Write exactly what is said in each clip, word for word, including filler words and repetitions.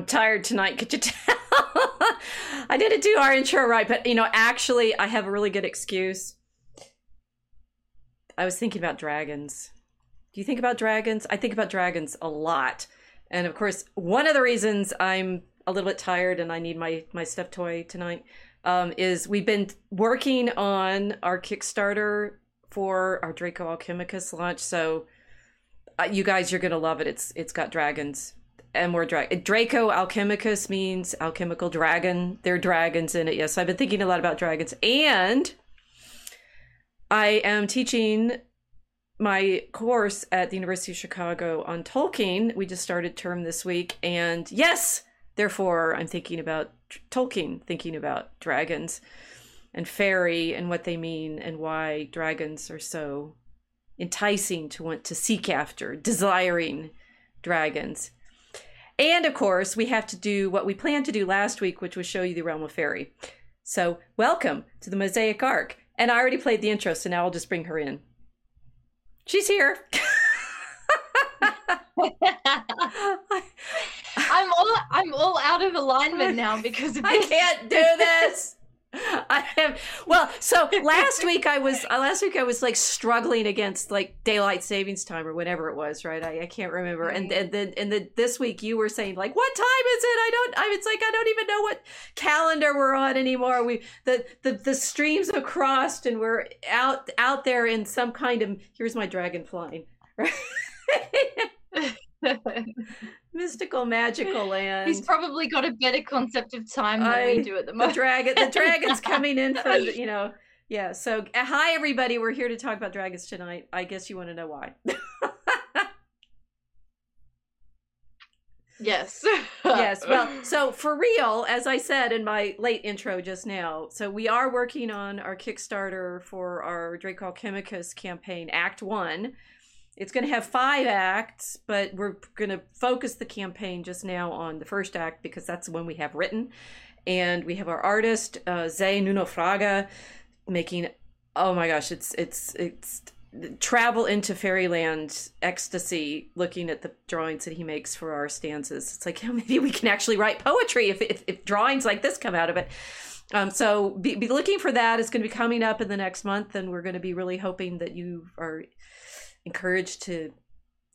I'm tired tonight, could you tell? I didn't do our intro right, but you know, actually, I have a really good excuse. I was thinking about dragons. Do you think about dragons? I think about dragons a lot. And of course, one of the reasons I'm a little bit tired and I need my, my stuffed toy tonight um, is we've been working on our Kickstarter for our Draco Alchemicus launch. So uh, you guys, you're going to love it. It's It's got dragons. And more dragon. Draco Alchemicus means alchemical dragon. There are dragons in it. Yes, I've been thinking a lot about dragons. And I am teaching my course at the University of Chicago on Tolkien. We just started term this week. And yes, therefore, I'm thinking about Tolkien, thinking about dragons and fairy and what they mean and why dragons are so enticing to want to seek after, desiring dragons. And of course, we have to do what we planned to do last week, which was show you the realm of Faërie. So welcome to the Mosaic Ark. And I already played the intro, so now I'll just bring her in. She's here. I'm all I'm all out of alignment now because of this. I can't do this. I am well. So last week I was last week I was like struggling against like daylight savings time or whatever it was, right? I, I can't remember. And and then and then this week you were saying like, what time is it? I don't. I it's like I don't even know what calendar we're on anymore. We the the the streams have crossed and we're out out there in some kind of here's my dragon flying, right? Mystical, magical land. He's probably got a better concept of time than I, we do at the moment. The dragon, the dragon's coming in for you know, yeah. So, hi everybody, we're here to talk about dragons tonight. I guess you want to know why. Yes. Yes. Well, so for real, as I said in my late intro just now, so we are working on our Kickstarter for our Draco Alchemicus campaign, Act One. It's going to have five acts, but we're going to focus the campaign just now on the first act because that's the one we have written. And we have our artist, uh, Zay Nunofraga, making, oh my gosh, it's it's it's travel into fairyland ecstasy looking at the drawings that he makes for our stanzas. It's like, yeah, maybe we can actually write poetry if, if, if drawings like this come out of it. Um, so be, be looking for that. It's going to be coming up in the next month, and we're going to be really hoping that you are encouraged to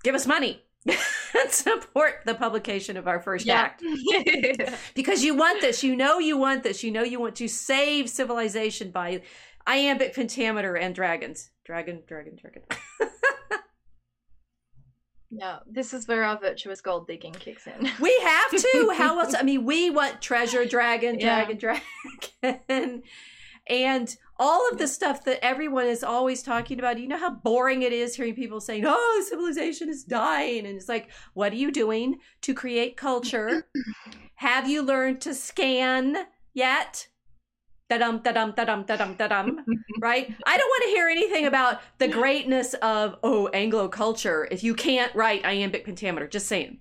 give us money and support the publication of our first yeah. act. Because you want this, you know you want this, you know you want to save civilization by iambic pentameter and dragons. Dragon, dragon, dragon. No, this is where our virtuous gold digging kicks in. We have to. How else? I mean, we want treasure, dragon, dragon, yeah. dragon. And all of the stuff that everyone is always talking about, you know how boring it is hearing people saying, oh, civilization is dying. And it's like, what are you doing to create culture? Have you learned to scan yet? Da-dum, da-dum, da-dum, da-dum, da-dum, right? I don't want to hear anything about the greatness of, oh, Anglo culture if you can't write iambic pentameter, just saying.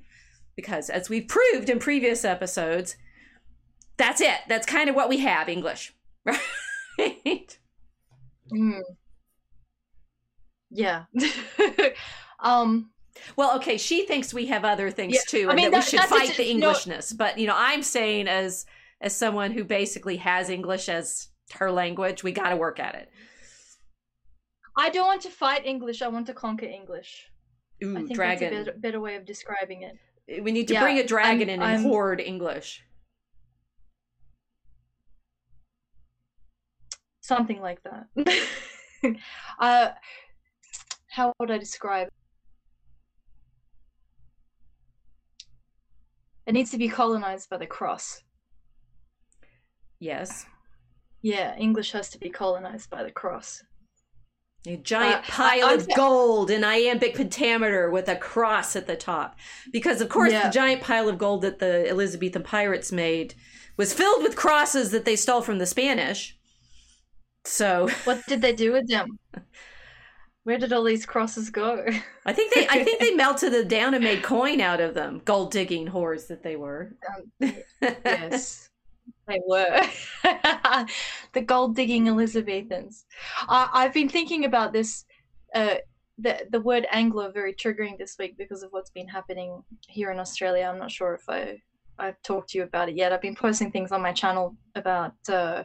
Because as we've proved in previous episodes, that's it. That's kind of what we have, English, right? Mm. Yeah. um well okay she thinks we have other things yeah, too, and I mean, that, that we should fight just, the Englishness no. But you know, I'm saying as as someone who basically has English as her language, we got to work at it. I don't want to fight English, I want to conquer English. Ooh, I think dragon. That's a better, better way of describing it. We need to yeah, bring a dragon I'm, in and I'm... hoard English. Something like that. uh, how would I describe? It needs to be colonized by the cross. Yes. Yeah, English has to be colonized by the cross. A giant uh, pile I, I, of I, gold in iambic pentameter with a cross at the top. Because, of course, yeah. the giant pile of gold that the Elizabethan pirates made was filled with crosses that they stole from the Spanish. So what did they do with them? Where did all these crosses go? I think they I think they melted them down and made coin out of them. Gold digging whores that they were. Um, yes, they were. The gold digging Elizabethans. I, I've been thinking about this, uh, the, the word Anglo very triggering this week because of what's been happening here in Australia. I'm not sure if I I've talked to you about it yet. I've been posting things on my channel about uh,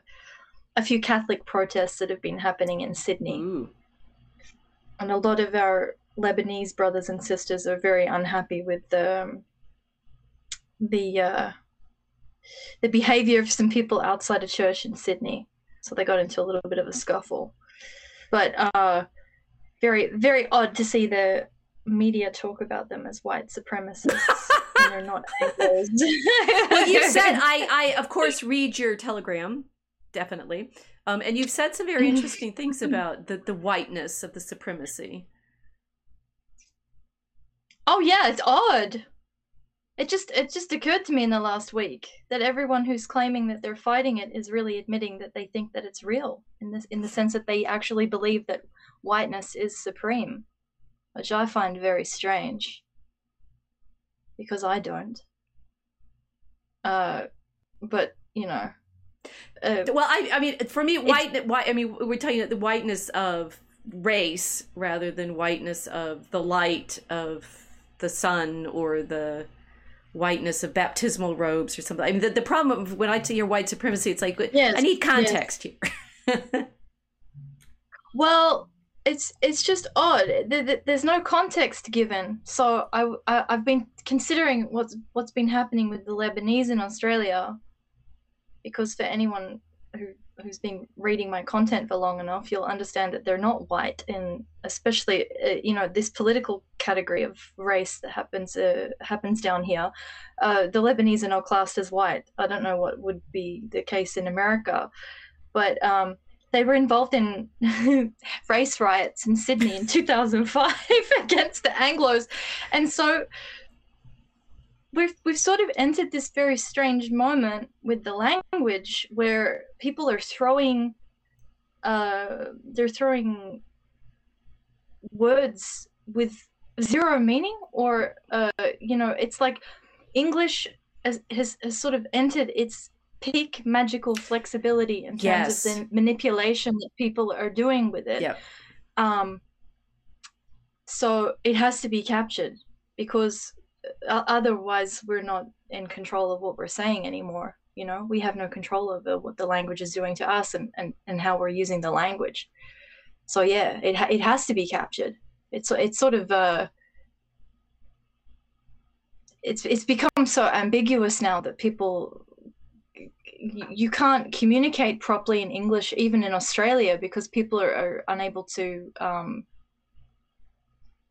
a few Catholic protests that have been happening in Sydney. Ooh. And a lot of our Lebanese brothers and sisters are very unhappy with the um, the uh, the behavior of some people outside a church in Sydney. So they got into a little bit of a scuffle. But uh, very, very odd to see the media talk about them as white supremacists. And they're not anglos. Well, you said, I, I, of course, read your telegram, definitely. Um, and you've said some very interesting things about the, the whiteness of the supremacy. Oh, yeah, it's odd. It just it just occurred to me in the last week that everyone who's claiming that they're fighting it is really admitting that they think that it's real in this in the sense that they actually believe that whiteness is supreme, which I find very strange because I don't. Uh, but you know, uh, well, I I mean, for me, white white. I mean, we're talking about the whiteness of race rather than whiteness of the light of the sun or the whiteness of baptismal robes or something. I mean, the, the problem of when I hear white supremacy, it's like, yes, I need context yes. here. Well, it's it's just odd. There's no context given. So I, I I've been considering what's what's been happening with the Lebanese in Australia, because for anyone who who's been reading my content for long enough, you'll understand that they're not white, and especially uh, you know, this political category of race that happens uh, happens down here. Uh, the Lebanese are not classed as white. I don't know what would be the case in America, but um, they were involved in race riots in Sydney in two thousand five against the Anglos, and so we've we've sort of entered this very strange moment with the language where people are throwing uh, they're throwing words with zero meaning, or uh, you know, it's like English has, has, has sort of entered its peak magical flexibility in terms yes. of the manipulation that people are doing with it. Yep. Um, so it has to be captured, because otherwise we're not in control of what we're saying anymore. You know, we have no control over what the language is doing to us, and, and, and how we're using the language. So yeah, it it has to be captured. It's it's sort of uh, it's it's become so ambiguous now that people you can't communicate properly in English, even in Australia, because people are, are unable to um,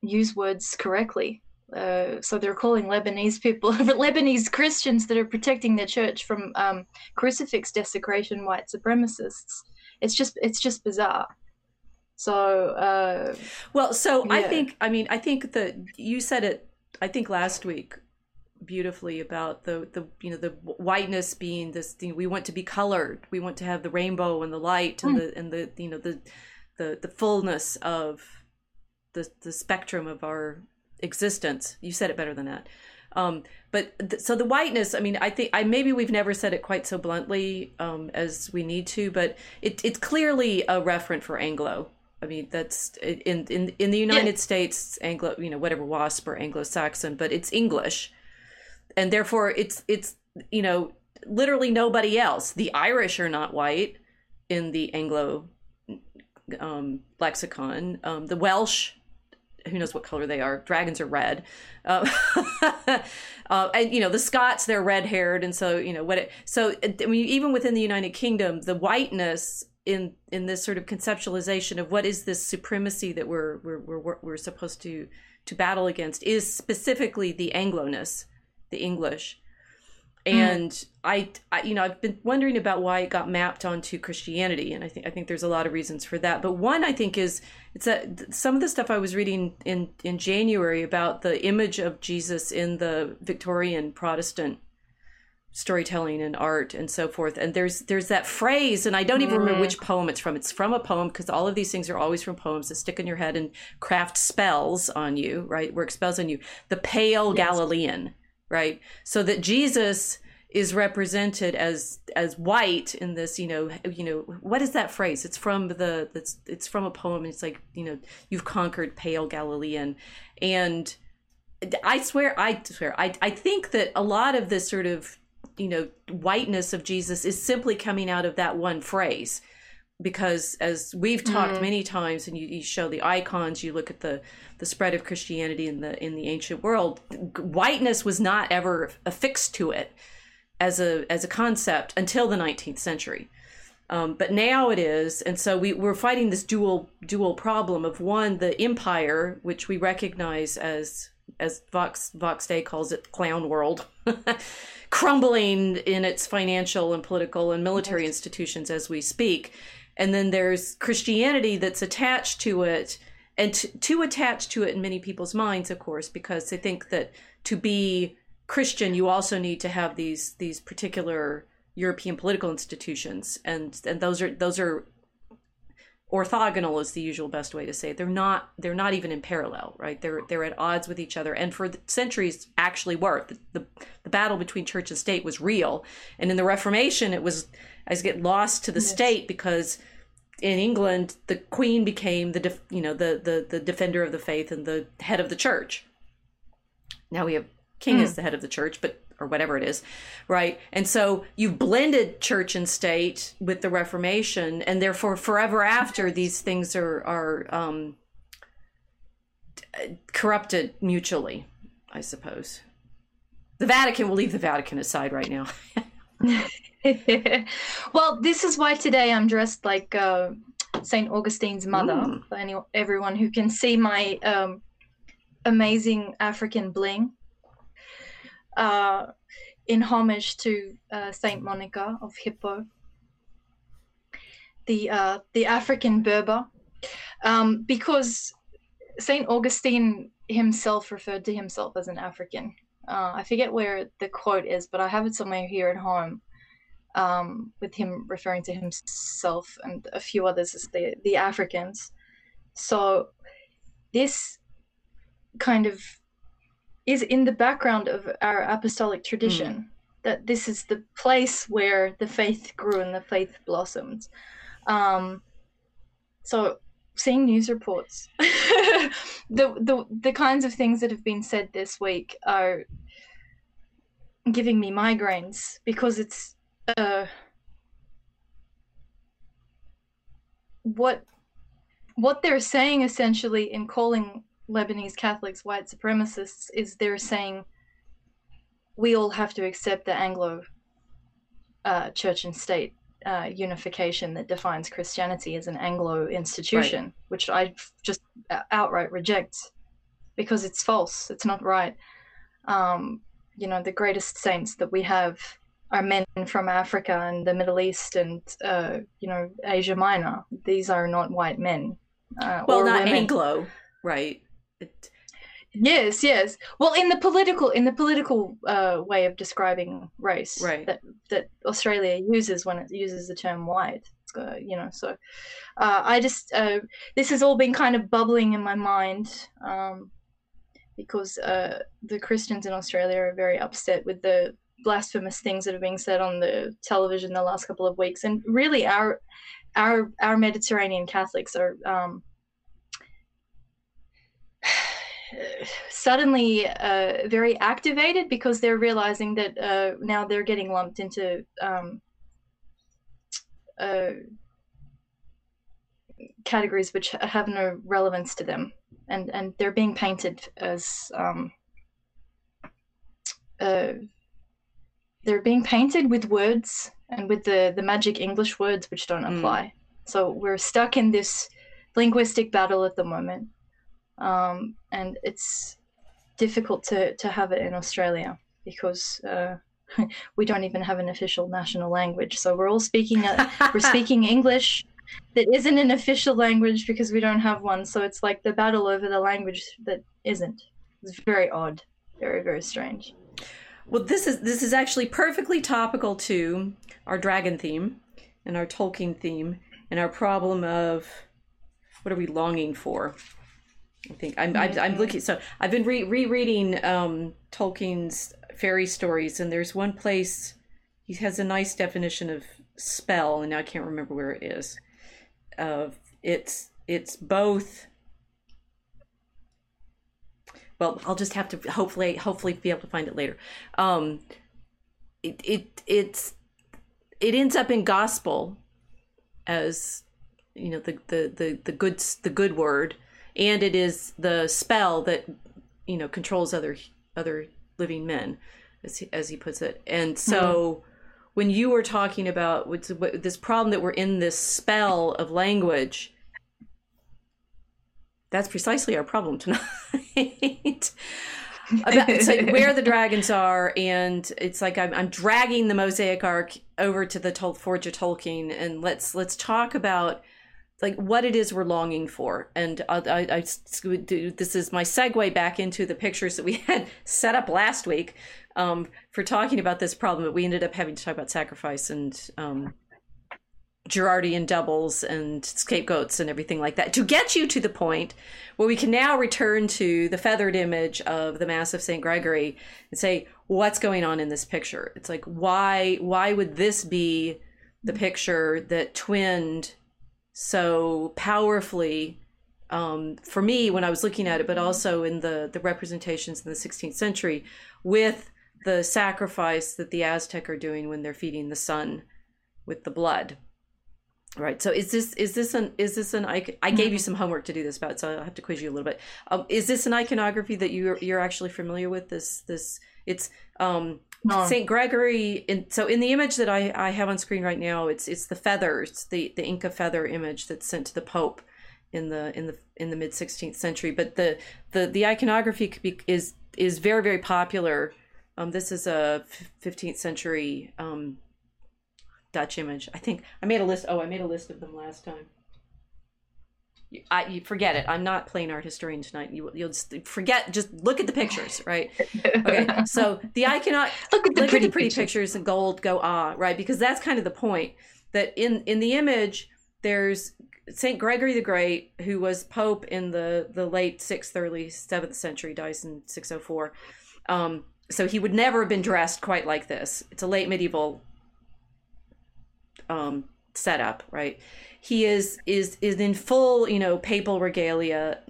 use words correctly. Uh, so they're calling Lebanese people, Lebanese Christians that are protecting their church from um, crucifix desecration, white supremacists. It's just, it's just bizarre. So, uh, well, so yeah. I think, I mean, I think that you said it, I think last week beautifully about the, the, you know, the whiteness being this thing, you know, we want to be colored. We want to have the rainbow and the light and mm. the, and the, you know, the, the, the fullness of the, the spectrum of our existence. You said it better than that. Um, but th- so the whiteness, I mean, I think I maybe we've never said it quite so bluntly um, as we need to, but it, it's clearly a referent for Anglo. I mean, that's in in, in the United yeah. States, Anglo, you know, whatever, WASP or Anglo-Saxon, but it's English. And therefore it's, it's, you know, literally nobody else. The Irish are not white in the Anglo um, lexicon. Um, the Welsh, who knows what color they are? Dragons are red. Uh, uh, and, you know, the Scots, they're red haired. And so, you know, what it, so I mean, even within the United Kingdom, the whiteness in, in this sort of conceptualization of what is this supremacy that we're, we're, we're, we're supposed to, to battle against is specifically the Anglo-ness, the English. And mm. I, I, you know, I've been wondering about why it got mapped onto Christianity. And I think, I think there's a lot of reasons for that. But one, I think is, it's that some of the stuff I was reading in, in January about the image of Jesus in the Victorian Protestant storytelling and art and so forth. And there's, there's that phrase, and I don't even mm. remember which poem it's from. It's from a poem, because all of these things are always from poems that stick in your head and craft spells on you, right? Work spells on you. The pale yes. Galilean. Right. So that Jesus is represented as as white in this, you know, you know, what is that phrase? It's from the it's, it's from a poem. It's like, you know, you've conquered pale Galilean. And I swear, I swear, I, I think that a lot of this sort of, you know, whiteness of Jesus is simply coming out of that one phrase. Because as we've talked mm. many times, and you, you show the icons, you look at the, the spread of Christianity in the in the ancient world, whiteness was not ever affixed to it as a as a concept until the nineteenth century. Um, but now it is, and so we, we're fighting this dual dual problem of one, the empire, which we recognize as as Vox Vox Day calls it, clown world, crumbling in its financial and political and military yes. institutions as we speak. And then there's Christianity that's attached to it, and t- too attached to it in many people's minds, of course, because they think that to be Christian, you also need to have these these particular European political institutions, and and those are those are orthogonal is the usual best way to say it. They're not they're not even in parallel, right? They're they're at odds with each other, and for centuries actually were. The, the, the battle between church and state was real, and in the Reformation, it was. I get lost to the yes. state because in England the Queen became the def, you know the, the the defender of the faith and the head of the church. Now we have king as mm. the head of the church, but or whatever it is, right? And so you've blended church and state with the Reformation, and therefore forever after these things are are um, corrupted mutually, I suppose. The Vatican, we'll leave the Vatican aside right now. Well, this is why today I'm dressed like uh, Saint Augustine's mother. Mm. For any, everyone who can see my um, amazing African bling uh, in homage to uh, Saint Monica of Hippo, the uh, the African Berber, um, because Saint Augustine himself referred to himself as an African. Uh, I forget where the quote is, but I have it somewhere here at home. Um, with him referring to himself and a few others as the, the Africans. So this kind of is in the background of our apostolic tradition, mm. that this is the place where the faith grew and the faith blossomed. Um, so seeing news reports, the, the the kinds of things that have been said this week are giving me migraines because it's Uh, what what they're saying essentially in calling Lebanese Catholics white supremacists is they're saying we all have to accept the Anglo uh, church and state uh, unification that defines Christianity as an Anglo institution, right. which I just outright reject because it's false. It's not right. Um, you know, the greatest saints that we have are men from Africa and the Middle East and, uh, you know, Asia Minor. These are not white men. Uh, well, not women. Anglo, right? It... Yes, yes. Well, in the political in the political uh, way of describing race right. that that Australia uses when it uses the term white, uh, you know. So uh, I just uh, this has all been kind of bubbling in my mind um, because uh, the Christians in Australia are very upset with the blasphemous things that are being said on the television the last couple of weeks, and really our our our Mediterranean Catholics are um suddenly uh very activated because they're realizing that uh now they're getting lumped into um uh categories which have no relevance to them, and and they're being painted as um uh they're being painted with words and with the, the magic English words which don't apply. Mm. So we're stuck in this linguistic battle at the moment. Um, and it's difficult to, to have it in Australia because uh, we don't even have an official national language. So we're all speaking a, we're speaking English that isn't an official language because we don't have one. So it's like the battle over the language that isn't. It's very odd, very, very strange. Well, this is this is actually perfectly topical to our dragon theme and our Tolkien theme and our problem of what are we longing for? I think I'm I'm, I'm looking. So I've been re- rereading um, Tolkien's fairy stories, and there's one place he has a nice definition of spell, and now I can't remember where it is. Of uh, it's it's both well, I'll just have to hopefully hopefully be able to find it later. Um, it it it's it ends up in gospel as, you know, the the the the good the good word, and it is the spell that, you know, controls other other living men, as he, as he puts it. And so, mm-hmm. when you were talking about this problem that we're in this spell of language, that's precisely our problem tonight. About, it's like where the dragons are, and it's like I'm, I'm dragging the Mosaic Ark over to the Tol- Forge of Tolkien, and let's let's talk about like what it is we're longing for. And I, I, I this is my segue back into the pictures that we had set up last week um, for talking about this problem. But we ended up having to talk about sacrifice and um, Girardian doubles and scapegoats and everything like that to get you to the point where we can now return to the feathered image of the Mass of Saint Gregory and say, what's going on in this picture? It's like, why why would this be the picture that twinned so powerfully um, for me when I was looking at it, but also in the, the representations in the sixteenth century with the sacrifice that the Aztec are doing when they're feeding the sun with the blood? Right. So is this is this an is this an I gave you some homework to do this about, so I'll have to quiz you a little bit. Um, is this an iconography that you're you're actually familiar with? This this it's um, no. Saint Gregory. And so in the image that I, I have on screen right now, it's it's the feathers, the, the Inca feather image that's sent to the Pope in the in the in the mid sixteenth century. But the the the iconography could be, is is very very popular. Um, this is a fifteenth century. Um, Dutch image. I think I made a list. Oh, I made a list of them last time. You, I, you forget it. I'm not playing art historian tonight. You, you'll just forget. Just look at the pictures, right? Okay. So the icon. Look at the look pretty, at the pretty pictures. pictures and gold. Go ah, right? Because that's kind of the point. That in in the image, there's Saint Gregory the Great, who was Pope in the the late sixth, early seventh century. Dies in six oh four. Um, so he would never have been dressed quite like this. It's a late medieval um setup, right? He is is is in full, you know, papal regalia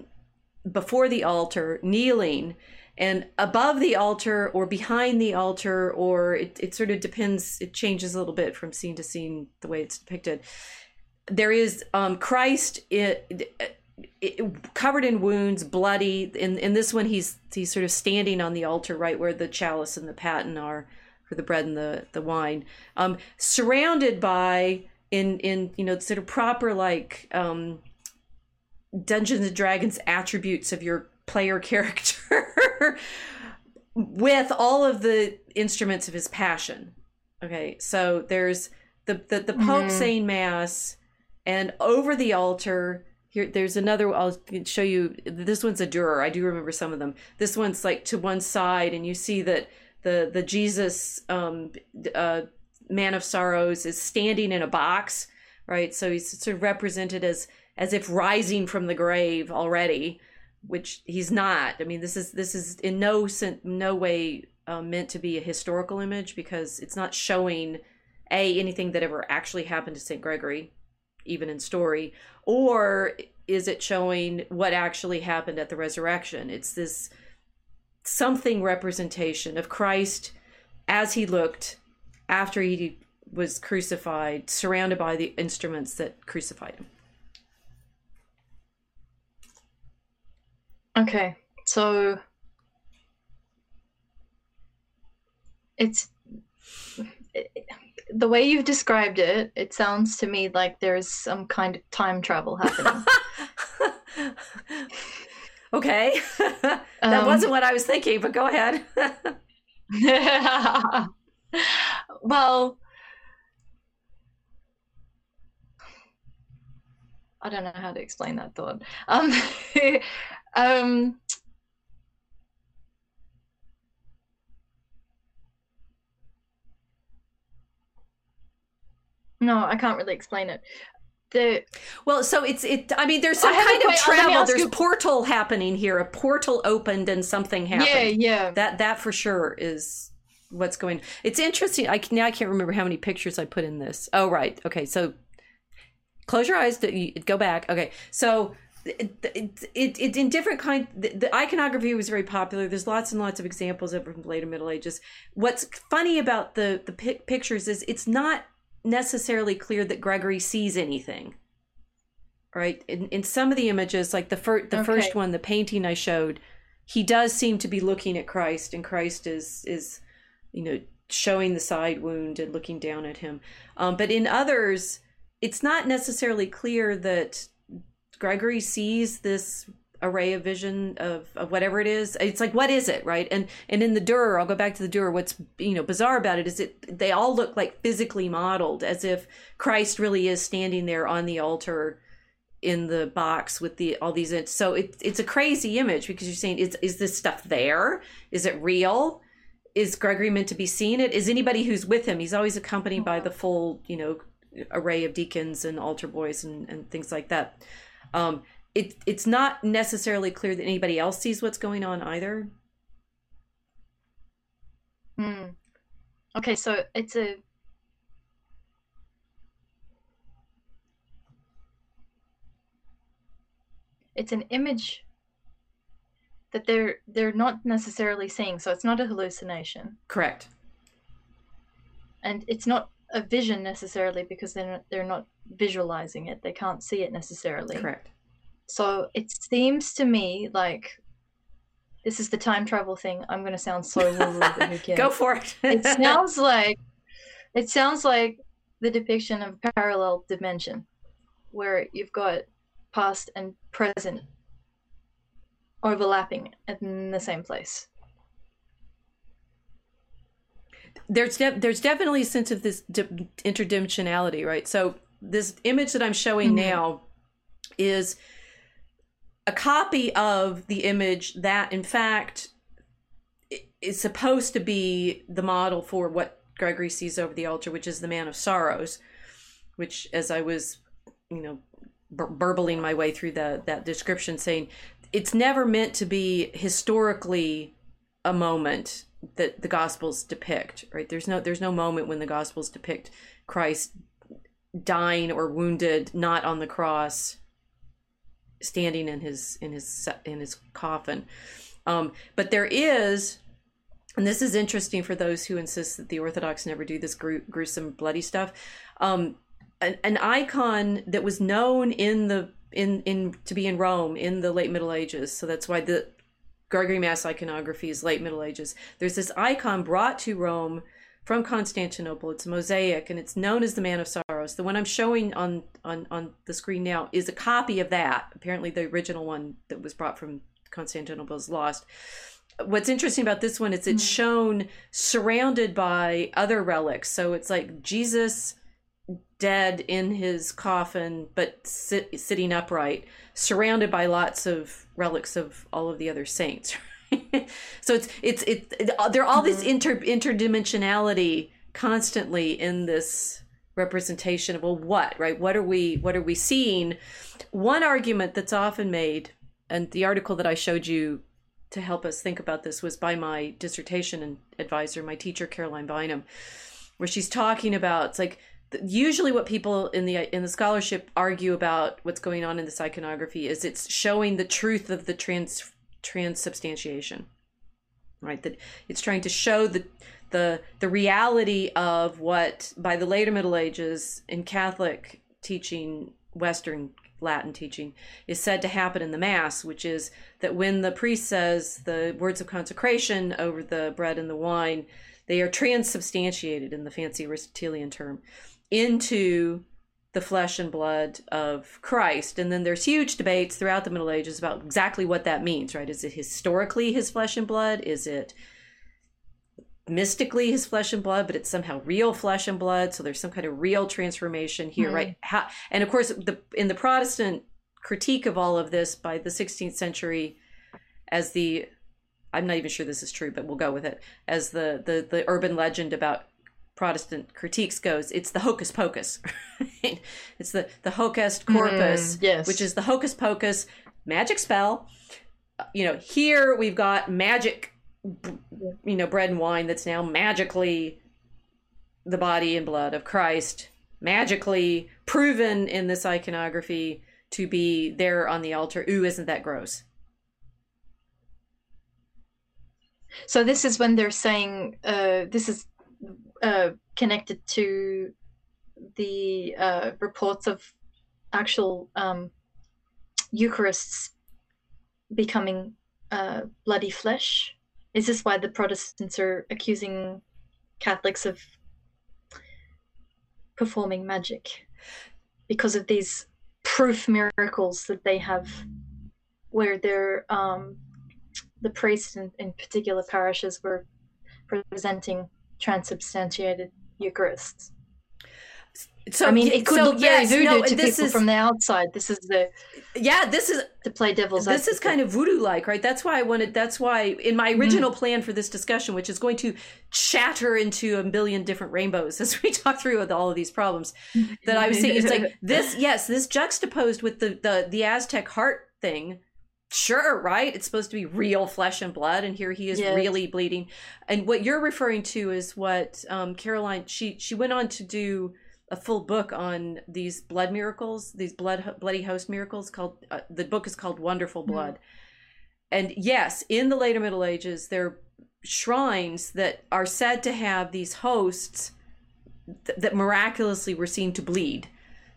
before the altar, kneeling, and above the altar or behind the altar, or it, it sort of depends, it changes a little bit from scene to scene the way it's depicted. There is um Christ it, it, it, covered in wounds, bloody. In in this one he's he's sort of standing on the altar right where the chalice and the paten are for the bread and the, the wine, um, surrounded by, in, in you know, sort of proper like um, Dungeons and Dragons attributes of your player character with all of the instruments of his passion. Okay, so there's the, the, the Pope mm-hmm. saying Mass, and over the altar, here there's another, I'll show you, this one's a Durer, I do remember some of them. This one's like to one side, and you see that The the Jesus um, uh, man of sorrows is standing in a box, right? So he's sort of represented as as if rising from the grave already, which he's not. I mean, this is this is in no sen- no way uh, meant to be a historical image, because it's not showing a anything that ever actually happened to Saint Gregory, even in story, or is it showing what actually happened at the resurrection? It's this. Something representation of Christ as he looked after he was crucified, surrounded by the instruments that crucified him. Okay, so it's it, the way you've described it, it sounds to me like there's some kind of time travel happening. Okay, that um, wasn't what I was thinking, but go ahead. Well, I don't know how to explain that thought. Um, um, no, I can't really explain it. The, well, so it's it. I mean, there's some kind of travel. There's a portal happening here. A portal opened and something happened. Yeah, yeah. That that for sure is what's going. It's interesting. I now I can't remember how many pictures I put in this. Oh, right. Okay. So close your eyes. Go back. Okay. So It, it, it, it's in different kind. The, the iconography was very popular. There's lots and lots of examples of it from the later Middle Ages. What's funny about the the pic- pictures is it's not necessarily clear that Gregory sees anything. Right? In, in some of the images, like the first the okay. first one, the painting I showed, he does seem to be looking at Christ, and Christ is is you know showing the side wound and looking down at him. Um, but in others, it's not necessarily clear that Gregory sees this array of vision of, of whatever it is. It's like, what is it, right? And and in the Durer, I'll go back to the Durer. What's you know bizarre about it is it they all look like physically modeled, as if Christ really is standing there on the altar in the box with the all these. So it, it's a crazy image because you're saying, is is this stuff there? Is it real? Is Gregory meant to be seeing it? Is anybody who's with him? He's always accompanied by the full you know array of deacons and altar boys and, and things like that. Um, it, it's not necessarily clear that anybody else sees what's going on either. Mm. Okay, so it's a... It's an image that they're they're not necessarily seeing, so it's not a hallucination. Correct. And it's not a vision necessarily because they're not, they're not visualizing it. They can't see it necessarily. Correct. So it seems to me like this is the time travel thing. I'm going to sound so woo-woo, but who cares? Go for it. it sounds like it sounds like the depiction of a parallel dimension where you've got past and present overlapping in the same place. There's de- there's definitely a sense of this di- interdimensionality, right? So this image that I'm showing mm-hmm. now is a copy of the image that, in fact, is supposed to be the model for what Gregory sees over the altar, which is the Man of Sorrows, which, as I was, you know, bur- burbling my way through that that description, saying it's never meant to be historically a moment that the Gospels depict, right? There's no there's no moment when the Gospels depict Christ dying or wounded, not on the cross, standing in his in his in his coffin. Um, but there is, and this is interesting for those who insist that the Orthodox never do this gru- gruesome, bloody stuff. Um, an, an icon that was known in the in in to be in Rome in the late Middle Ages. So that's why the Gregory Mass iconography is late Middle Ages. There's this icon brought to Rome from Constantinople. It's mosaic, and it's known as the Man of Sorrows. The one I'm showing on, on, on the screen now is a copy of that. Apparently the original one that was brought from Constantinople is lost. What's interesting about this one is it's mm-hmm. shown surrounded by other relics. So it's like Jesus dead in his coffin, but sit, sitting upright, surrounded by lots of relics of all of the other saints. So it's it's it, it there are all this inter interdimensionality constantly in this representation of, well, what right what are we what are we seeing? One argument that's often made, and the article that I showed you to help us think about this was by my dissertation advisor, my teacher Caroline Bynum, where she's talking about, it's like, usually what people in the in the scholarship argue about what's going on in this iconography is it's showing the truth of the trans transubstantiation, right? That it's trying to show the the the reality of what, by the later Middle Ages in Catholic teaching, Western Latin teaching, is said to happen in the Mass, which is that when the priest says the words of consecration over the bread and the wine, they are transubstantiated, in the fancy Aristotelian term, into the flesh and blood of Christ. And then there's huge debates throughout the Middle Ages about exactly what that means, right? Is it historically his flesh and blood? Is it mystically his flesh and blood, but it's somehow real flesh and blood? So there's some kind of real transformation here, mm-hmm. right? How, and of course, the, in the Protestant critique of all of this by the sixteenth century, as the, I'm not even sure this is true, but we'll go with it, as the, the, the urban legend about Protestant critiques goes, it's the hocus pocus. Right? It's the, the hocus corpus, mm, yes. which is the hocus pocus magic spell. You know, here we've got magic, you know, bread and wine that's now magically the body and blood of Christ, magically proven in this iconography to be there on the altar. Ooh, isn't that gross? So this is when they're saying uh, this is uh, connected to the uh, reports of actual um, Eucharists becoming uh, bloody flesh. Is this why the Protestants are accusing Catholics of performing magic? Because of these proof miracles that they have, where they're um, the priests in, in particular parishes were presenting transubstantiated Eucharists. So, I mean, it could so, look very yes, voodoo no, to people is, from the outside. This is the yeah. This is to play devil's. This advocate. Is kind of voodoo-like, right? That's why I wanted. That's why in my original mm-hmm. plan for this discussion, which is going to chatter into a billion different rainbows as we talk through all of these problems, that I was saying it's like this. Yes, this juxtaposed with the the the Aztec heart thing. Sure, right? It's supposed to be real flesh and blood, and here he is yes. really bleeding. And what you're referring to is what um, Caroline. She she went on to do a full book on these blood miracles, these blood bloody host miracles called, uh, the book is called Wonderful Blood. Mm. And yes, in the later Middle Ages, there are shrines that are said to have these hosts th- that miraculously were seen to bleed.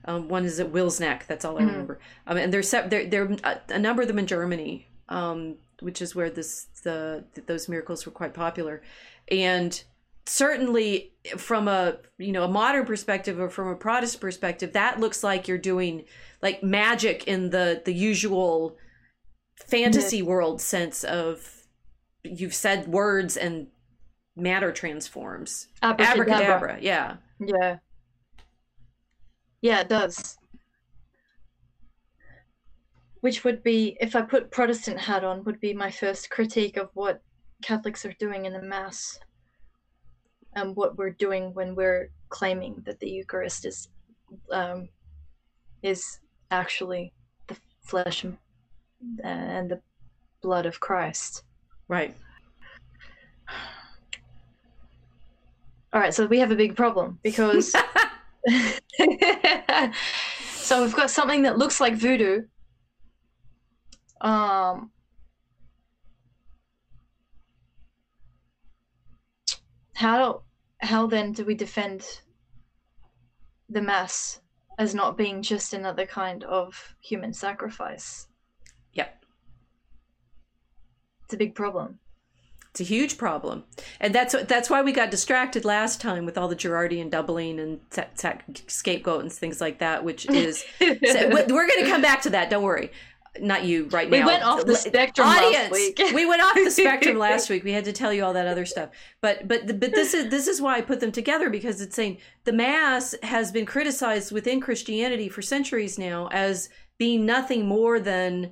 Um, one is at Wilsnack, that's all I mm. remember. Um, and there's se- there, there are a number of them in Germany, um, which is where this the those miracles were quite popular. And certainly from a, you know, a modern perspective or from a Protestant perspective, that looks like you're doing like magic in the, the usual fantasy yeah. world sense of you've said words and matter transforms. Abracadabra. Abracadabra. Yeah. Yeah. Yeah, it does. Which would be, if I put Protestant hat on, would be my first critique of what Catholics are doing in the Mass. And what we're doing when we're claiming that the Eucharist is um, is actually the flesh and, uh, and the blood of Christ. Right. All right, so we have a big problem because... so we've got something that looks like voodoo. Um... How how then do we defend the Mass as not being just another kind of human sacrifice? Yeah. It's a big problem. It's a huge problem. And that's that's why we got distracted last time with all the Girardian doubling and sa- sa- scapegoat and things like that, which is... so we're going to come back to that, don't worry. Not you right now. We went off the spectrum Audience, last week. We went off the spectrum last week. We had to tell you all that other stuff. But but but this is this is why I put them together, because it's saying the Mass has been criticized within Christianity for centuries now as being nothing more than,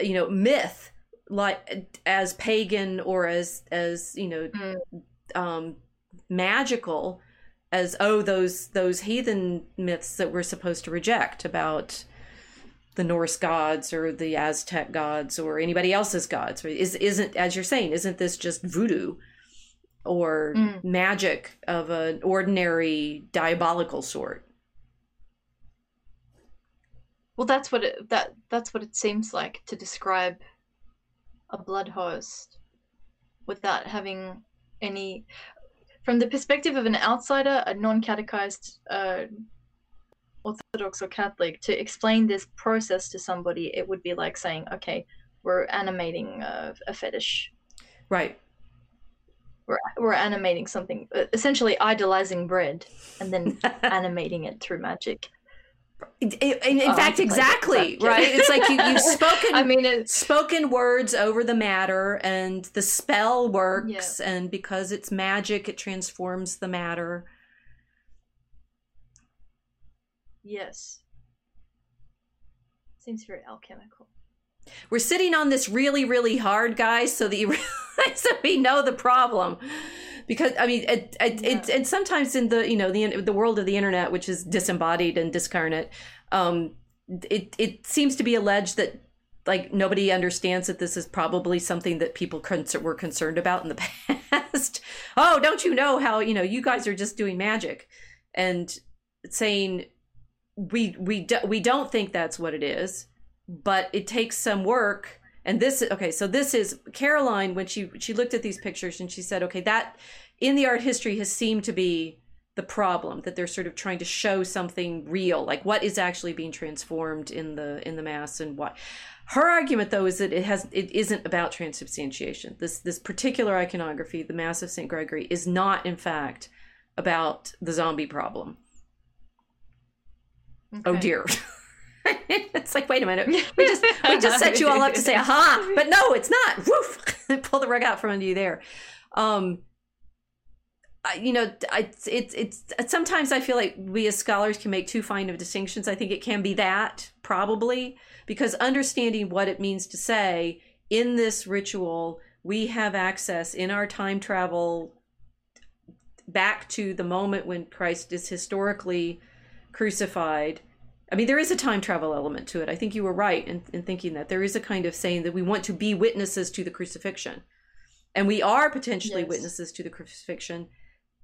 you know, myth, like as pagan or as as you know mm. um, magical as oh those those heathen myths that we're supposed to reject about the Norse gods or the Aztec gods or anybody else's gods. Is, isn't, as you're saying, isn't this just voodoo or mm. magic of an ordinary diabolical sort? Well, that's what it, that that's what it seems like to describe a blood host without having any, from the perspective of an outsider, a non-catechized uh Orthodox or Catholic, to explain this process to somebody, it would be like saying, okay, we're animating a, a fetish. Right. We're we're animating something, essentially idolizing bread and then animating it through magic. In, in oh, fact, exactly, it. Right? It's like you, you've spoken I mean, it's... spoken words over the matter and the spell works yeah. and because it's magic, it transforms the matter. Yes. Seems very alchemical. We're sitting on this really, really hard, guys, so that you realize that we know the problem. Because, I mean, it, it, yeah. it, and sometimes in the, you know, the the world of the internet, which is disembodied and discarnate, um, it, it seems to be alleged that, like, nobody understands that this is probably something that people con- were concerned about in the past. Oh, don't you know how, you know, you guys are just doing magic. And saying... we we do, we don't think that's what it is, but it takes some work. And this, okay, so this is Caroline, when she she looked at these pictures and she said, okay, that in the art history has seemed to be the problem, that they're sort of trying to show something real, like what is actually being transformed in the in the mass and what. Her argument, though, is that it has it isn't about transubstantiation. This this particular iconography, the Mass of Saint Gregory, is not, in fact, about the zombie problem. Okay. Oh dear. It's like, wait a minute. We just we just set you all up to say, aha, but no, it's not. Woof! Pull the rug out from under you there. Um, I, you know, it's it's it's sometimes I feel like we as scholars can make too fine of distinctions. I think it can be that, probably, because understanding what it means to say in this ritual, we have access in our time travel back to the moment when Christ is historically crucified. I mean, there is a time travel element to it. I think you were right in, in thinking that there is a kind of saying that we want to be witnesses to the crucifixion, and we are potentially yes. witnesses to the crucifixion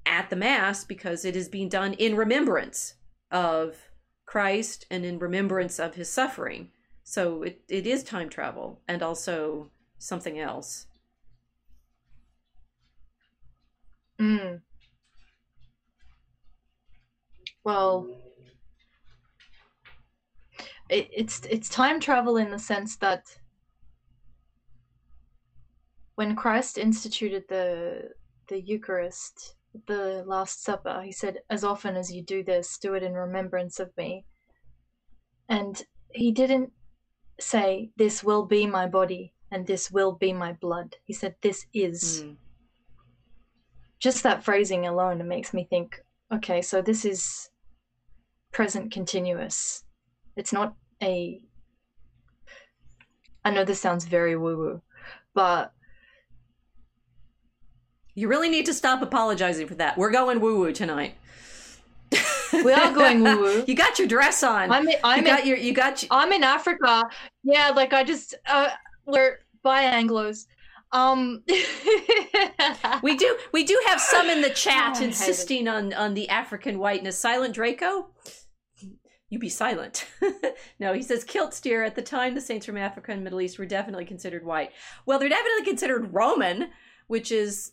at the Mass, because it is being done in remembrance of Christ and in remembrance of his suffering. So it, it is time travel and also something else. Mm. Well, it, it's it's time travel in the sense that when Christ instituted the the Eucharist, the Last Supper, he said, as often as you do this, do it in remembrance of me. And he didn't say, this will be my body and this will be my blood. He said, this is. Mm. Just that phrasing alone, it makes me think, okay, so this is present continuous. It's not a, I know this sounds very woo-woo, but you really need to stop apologizing for that. We're going woo-woo tonight. We are going woo-woo. You got your dress on. I'm. In, I'm you got in, your. You got. Your... I'm in Africa. Yeah, like I just. Uh, we're by Anglos. Um. we do. We do have some in the chat oh, insisting on on the African whiteness. Silent Draco. You be silent. No, he says, kilt steer, at the time the saints from Africa and Middle East were definitely considered white. Well, they're definitely considered Roman, which is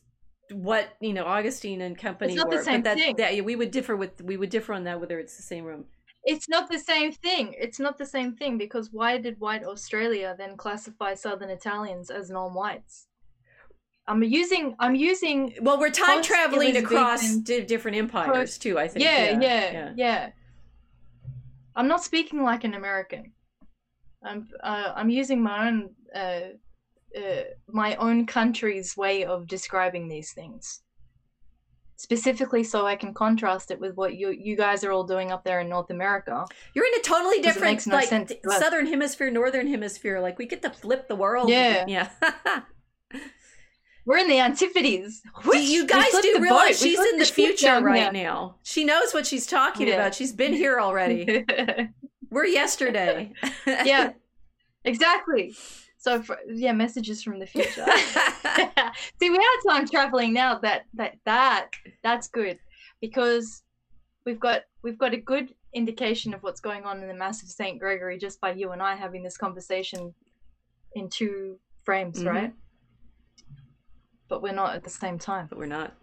what, you know, Augustine and company. It's not were. The same but that, thing. That, we would differ with we would differ on that whether it's the same room. It's not the same thing. It's not the same thing because why did white Australia then classify Southern Italians as non-whites? I'm using. I'm using. Well, we're time traveling across d- different empires post- too. I think. Yeah yeah, yeah, yeah, yeah. I'm not speaking like an American. I'm. Uh, I'm using my own. Uh, Uh, my own country's way of describing these things, specifically so I can contrast it with what you you guys are all doing up there in North America. You're in a totally different, no like sense. Southern Hemisphere, Northern Hemisphere. Like we get to flip the world. Yeah, yeah. We're in the antipodes. Do you guys do realize she's in the, the future right now. now? She knows what she's talking yeah. about. She's been here already. We're yesterday. Yeah, exactly. So, for, yeah, messages from the future. See, we are time traveling now. That that that that's good because we've got we've got a good indication of what's going on in the Mass of Saint Gregory just by you and I having this conversation in two frames, mm-hmm. right? But we're not at the same time. But we're not.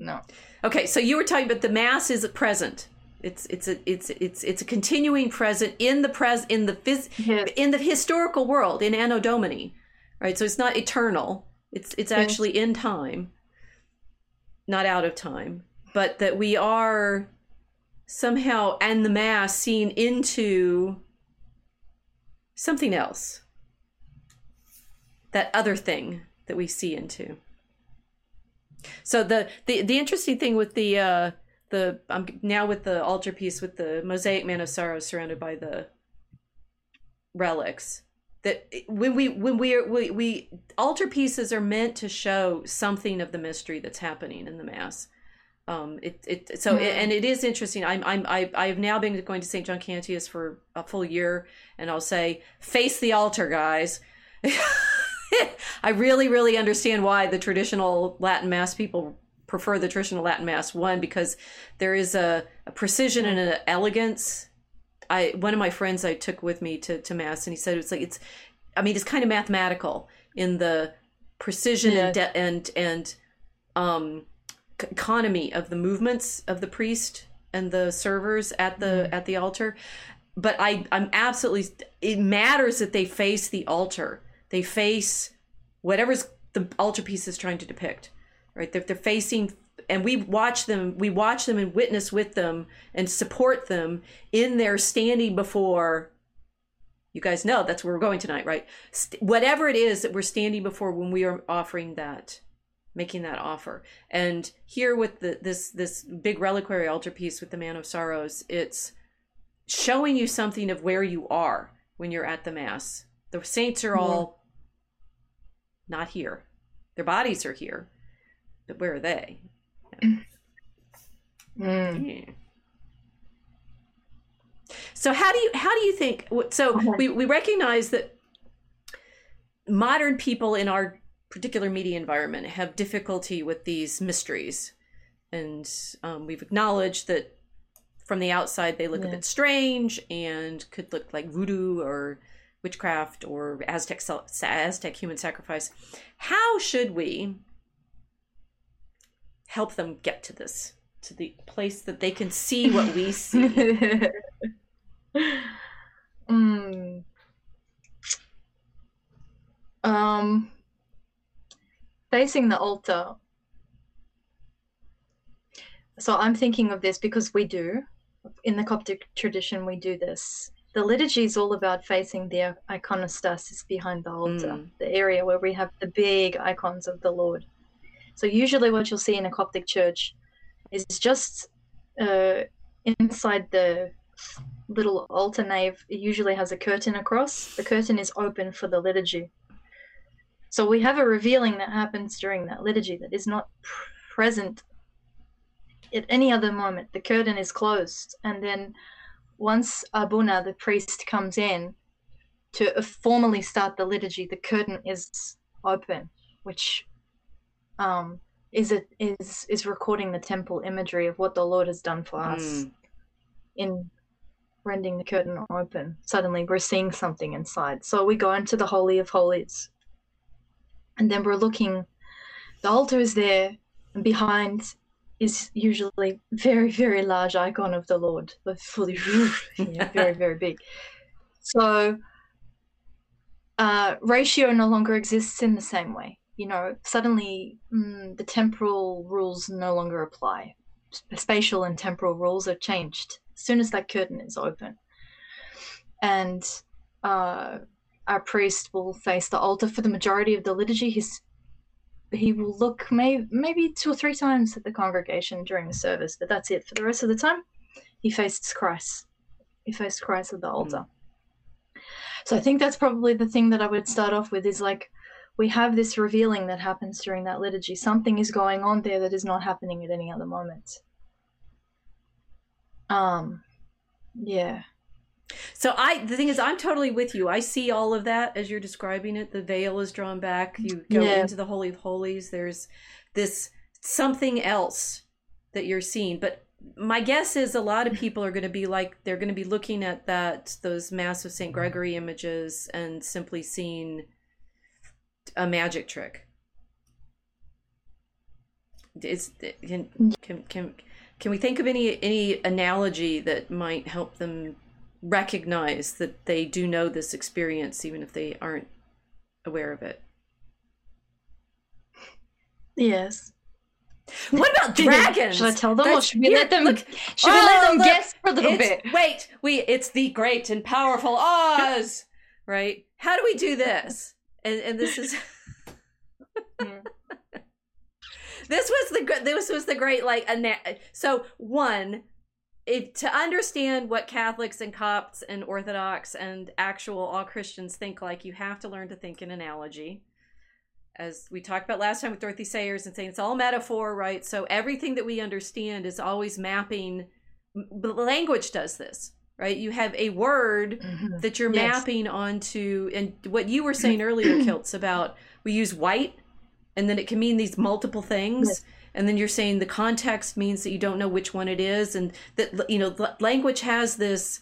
No. Okay, so you were talking about the Mass is present. It's it's a it's it's it's a continuing present in the pres in the phys- yes. in the historical world in Anno Domini, right? So it's not eternal. It's it's yes. actually in time, not out of time. But that we are somehow and the Mass seen into something else. That other thing that we see into. So the the, the interesting thing with the. Uh, The, I'm now with the altarpiece with the mosaic man of sorrows surrounded by the relics. That when we when we are we, we altarpieces are meant to show something of the mystery that's happening in the Mass. Um, it it so mm-hmm. it, and it is interesting. I'm I'm I I've now been going to Saint John Cantius for a full year, and I'll say face the altar, guys. I really really understand why the traditional Latin Mass people prefer the traditional Latin Mass. One, because there is a, a precision and an elegance. I one of my friends I took with me to, to Mass, and he said it's like it's, I mean, it's kind of mathematical in the precision yeah. and de- and and um, c- economy of the movements of the priest and the servers at the mm. at the altar. But I, I'm absolutely, it matters that they face the altar. They face whatever's the altarpiece is trying to depict, right? They're, they're facing, and we watch them, we watch them and witness with them and support them in their standing before, you guys know that's where we're going tonight, right? St- whatever it is that we're standing before when we are offering that, making that offer. And here with the this this big reliquary altarpiece with the Man of Sorrows, it's showing you something of where you are when you're at the Mass. The saints are all yeah. not here. Their bodies are here, but where are they? Yeah. Mm. Yeah. So how do you how do you think? So we, we recognize that modern people in our particular media environment have difficulty with these mysteries, and um, we've acknowledged that from the outside they look yeah. a bit strange and could look like voodoo or witchcraft or Aztec Aztec human sacrifice. How should we help them get to this, to the place that they can see what we see? mm. Um, facing the altar. So I'm thinking of this because we do. In the Coptic tradition, we do this. The liturgy is all about facing the iconostasis behind the altar, mm. the area where we have the big icons of the Lord. So usually what you'll see in a Coptic church is just uh, inside the little altar nave, it usually has a curtain across. The curtain is open for the liturgy. So we have a revealing that happens during that liturgy that is not present at any other moment. The curtain is closed, and then once Abuna, the priest, comes in to formally start the liturgy, the curtain is open, which um, is a, is is recording the temple imagery of what the Lord has done for us. Mm. In rending the curtain open, suddenly we're seeing something inside. So we go into the Holy of Holies, and then we're looking. The altar is there, and behind is usually very, very large icon of the Lord, but fully yeah, very, very big. So uh, ratio no longer exists in the same way. You know, suddenly mm, the temporal rules no longer apply. Spatial and temporal rules are changed as soon as that curtain is open. And uh, our priest will face the altar for the majority of the liturgy. He's He will look may, maybe two or three times at the congregation during the service, but that's it. For the rest of the time, he faces Christ. He faced Christ at the altar. Mm. So I think that's probably the thing that I would start off with is like, we have this revealing that happens during that liturgy. Something is going on there that is not happening at any other moment. Um, yeah. So I, the thing is, I'm totally with you. I see all of that as you're describing it. The veil is drawn back. You go yeah. into the Holy of Holies. There's this something else that you're seeing. But my guess is a lot of people are going to be like, they're going to be looking at that, those massive Saint Gregory images and simply seeing a magic trick. It's, can, can, can, can we think of any, any analogy that might help them recognize that they do know this experience, even if they aren't aware of it? Yes. What about dragons? Should I tell them, That's, or should we here, let them? Look, should oh, we let them look, guess for a little bit? Wait, we—it's the great and powerful Oz, right? How do we do this? And and this is mm. this was the this was the great like ana- so one. If, to understand what Catholics and Copts and Orthodox and actual all Christians think like, you have to learn to think in analogy. As we talked about last time with Dorothy Sayers and saying it's all metaphor, right? So everything that we understand is always mapping. Language does this, right? You have a word mm-hmm. that you're yes. mapping onto. And what you were saying earlier, Kiltz, about we use white and then it can mean these multiple things. Yes. And then you're saying the context means that you don't know which one it is, and that, you know, language has this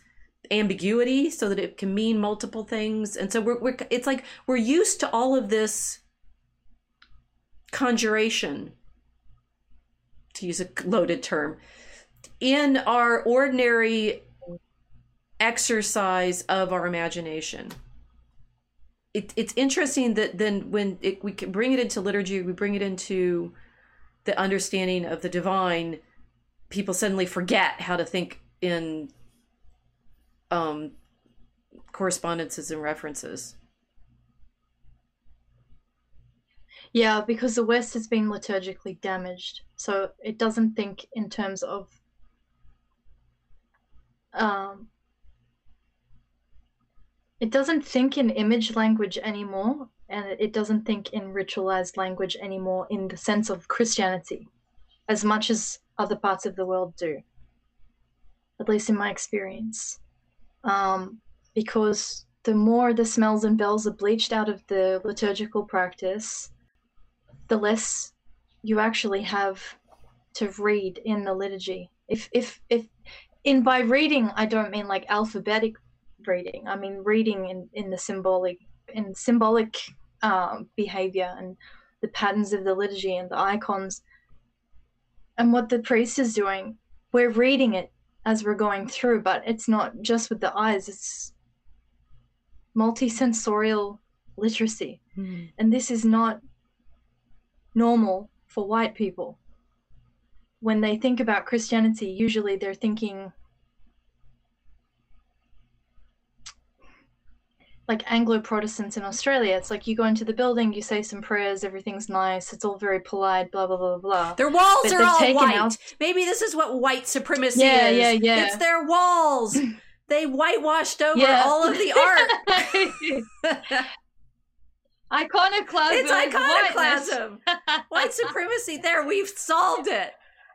ambiguity so that it can mean multiple things. And so we're, we're it's like we're used to all of this conjuration, to use a loaded term, in our ordinary exercise of our imagination. It, it's interesting that then when it, we can bring it into liturgy, we bring it into the understanding of the divine, people suddenly forget how to think in um, correspondences and references. Yeah, because the West has been liturgically damaged, so it doesn't think in terms of um, it doesn't think in image language anymore, and it doesn't think in ritualized language anymore in the sense of Christianity, as much as other parts of the world do, at least in my experience. Um, because the more the smells and bells are bleached out of the liturgical practice, the less you actually have to read in the liturgy. If, if, if, in by reading, I don't mean like alphabetic reading. I mean reading in, in the symbolic, in symbolic um, behavior and the patterns of the liturgy and the icons and what the priest is doing. We're reading it as we're going through, but it's not just with the eyes, it's multisensorial literacy. Mm-hmm. And this is not normal for white people. When they think about Christianity, usually they're thinking like Anglo-Protestants in Australia. It's like you go into the building, you say some prayers, everything's nice, it's all very polite, blah, blah, blah, blah. Their walls but are all white. Out... Maybe this is what white supremacy yeah, is. Yeah, yeah, yeah. It's their walls. They whitewashed over yeah. all of the art. Iconoclasm. It's iconoclasm. White supremacy, there, we've solved it.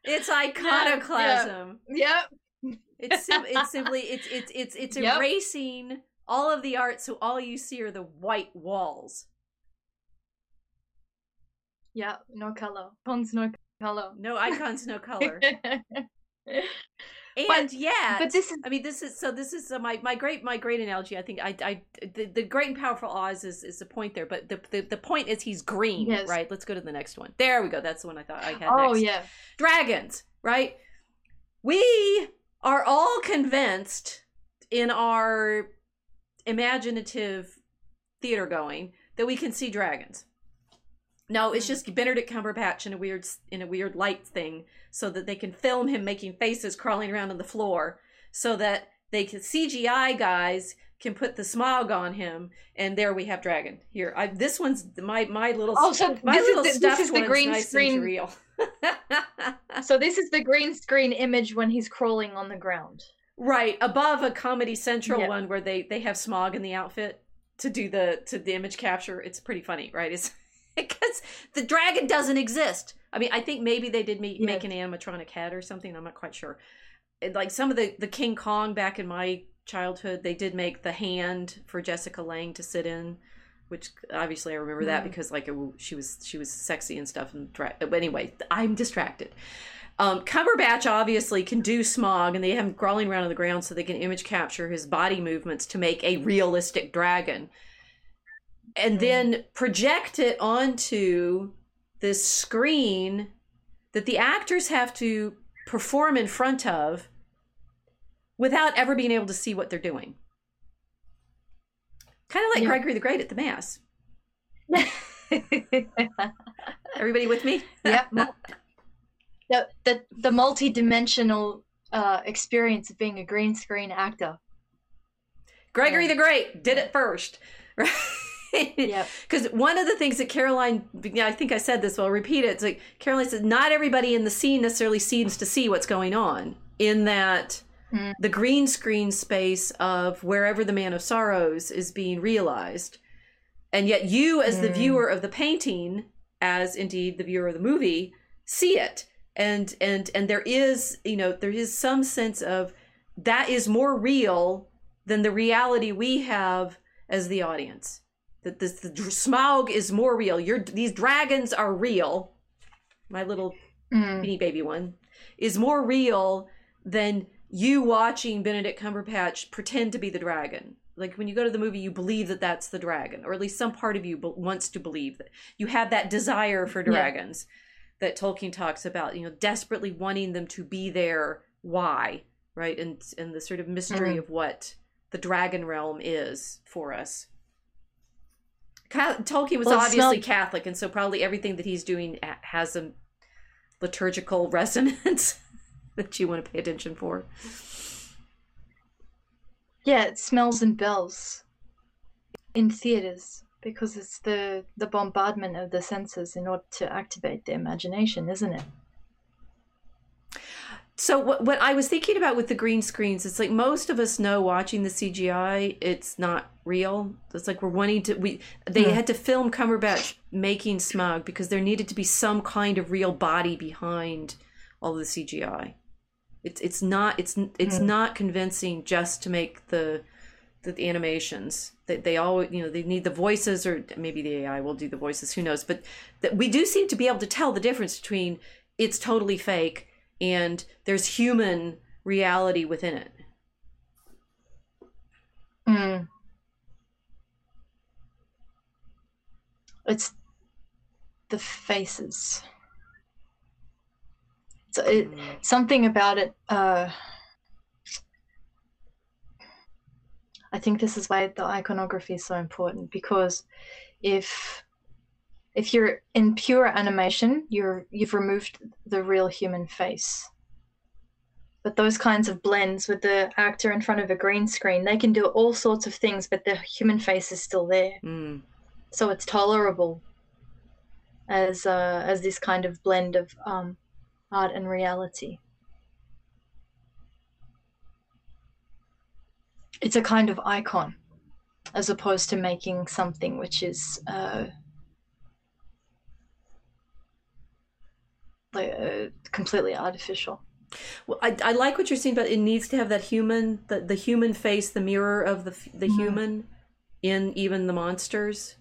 It's iconoclasm. Yeah. Yep. It's, sim- it's simply, it's, it's, it's, it's yep. erasing all of the art, so all you see are the white walls. Yeah, no color. Icons, no color. No icons, no color. And but, yeah, but this is, I mean, this is so. This is uh, my my great my great analogy. I think I I the, the great and powerful Oz is is the point there. But the the, the point is he's green, yes. right? Let's go to the next one. There we go. That's the one I thought I had. Oh next. Yeah, dragons, right? We are all convinced in our imaginative theater going that we can see dragons. No, it's just Benedict Cumberbatch in a weird in a weird light thing so that they can film him making faces crawling around on the floor so that they can C G I guys can put the Smaug on him, and there we have dragon. Here, I, this one's my my little oh, so my little the, stuffed this is the one's green nice screen. And real. So this is the green screen image when he's crawling on the ground. Right, above a Comedy Central yep. one where they, they have Smaug in the outfit to do the to the image capture. It's pretty funny, right? It's because the dragon doesn't exist. I mean, I think maybe they did make, yeah. make an animatronic head or something. I'm not quite sure. Like some of the, the King Kong back in my childhood, they did make the hand for Jessica Lange to sit in, which obviously I remember mm. that because like it, she was she was sexy and stuff. And but anyway, I'm distracted. Um, Cumberbatch obviously can do Smaug, and they have him crawling around on the ground so they can image capture his body movements to make a realistic dragon and then project it onto this screen that the actors have to perform in front of without ever being able to see what they're doing. Kind of like yeah. Gregory the Great at the Mass. Everybody with me? Yep. The, the the multi-dimensional uh, experience of being a green screen actor. Gregory yeah. the Great did it first, right? Yeah. Because one of the things that Caroline, I think I said this, but I'll repeat it. It's like Caroline says, not everybody in the scene necessarily seems to see what's going on in that mm. the green screen space of wherever the Man of Sorrows is being realized, and yet you, as mm. the viewer of the painting, as indeed the viewer of the movie, see it. And and and there is, you know, there is some sense of that is more real than the reality we have as the audience. That this the Smaug is more real. Your these dragons are real. My little mm. Beanie Baby one, is more real than you watching Benedict Cumberbatch pretend to be the dragon. Like, when you go to the movie, you believe that that's the dragon, or at least some part of you be- wants to believe that. You have that desire for dragons yeah. that Tolkien talks about, you know, desperately wanting them to be there. Why, right? And and the sort of mystery mm-hmm. of what the dragon realm is for us. Ca- Tolkien was well, obviously smelled- Catholic, and so probably everything that he's doing has a liturgical resonance that you want to pay attention for. Yeah, it smells and bells in theaters because it's the, the bombardment of the senses in order to activate the imagination, isn't it? So what, what I was thinking about with the green screens, it's like most of us know watching the C G I, it's not real. It's like we're wanting to, we they mm. had to film Cumberbatch making Smaug because there needed to be some kind of real body behind all the C G I. It's it's not it's it's mm. not convincing just to make the the, the animations. They, they always, you know, they need the voices, or maybe the A I will do the voices. Who knows? But that we do seem to be able to tell the difference between it's totally fake and there's human reality within it. Mm. It's the faces. So it, something about it, uh, I think this is why the iconography is so important, because if if you're in pure animation, you're, you've removed the real human face. But those kinds of blends with the actor in front of a green screen, they can do all sorts of things, but the human face is still there. Mm. So it's tolerable as uh, as this kind of blend of... Um, art and reality. It's a kind of icon, as opposed to making something which is uh, like, uh, completely artificial. Well, I, I like what you're saying, but it needs to have that human, the, the human face, the mirror of the the mm. human in even the monsters,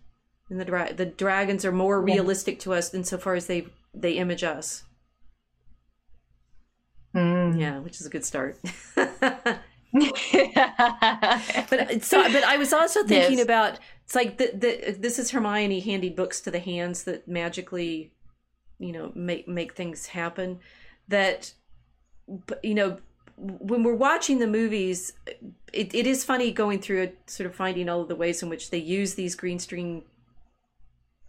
and the dra- the dragons are more yeah. realistic to us insofar as they they image us. Mm. Yeah, which is a good start. but so, but I was also thinking yes. about, it's like the, the this is Hermione handing books to the hands that magically, you know, make make things happen. That, you know, when we're watching the movies, it, it is funny going through it, sort of finding all of the ways in which they use these green screen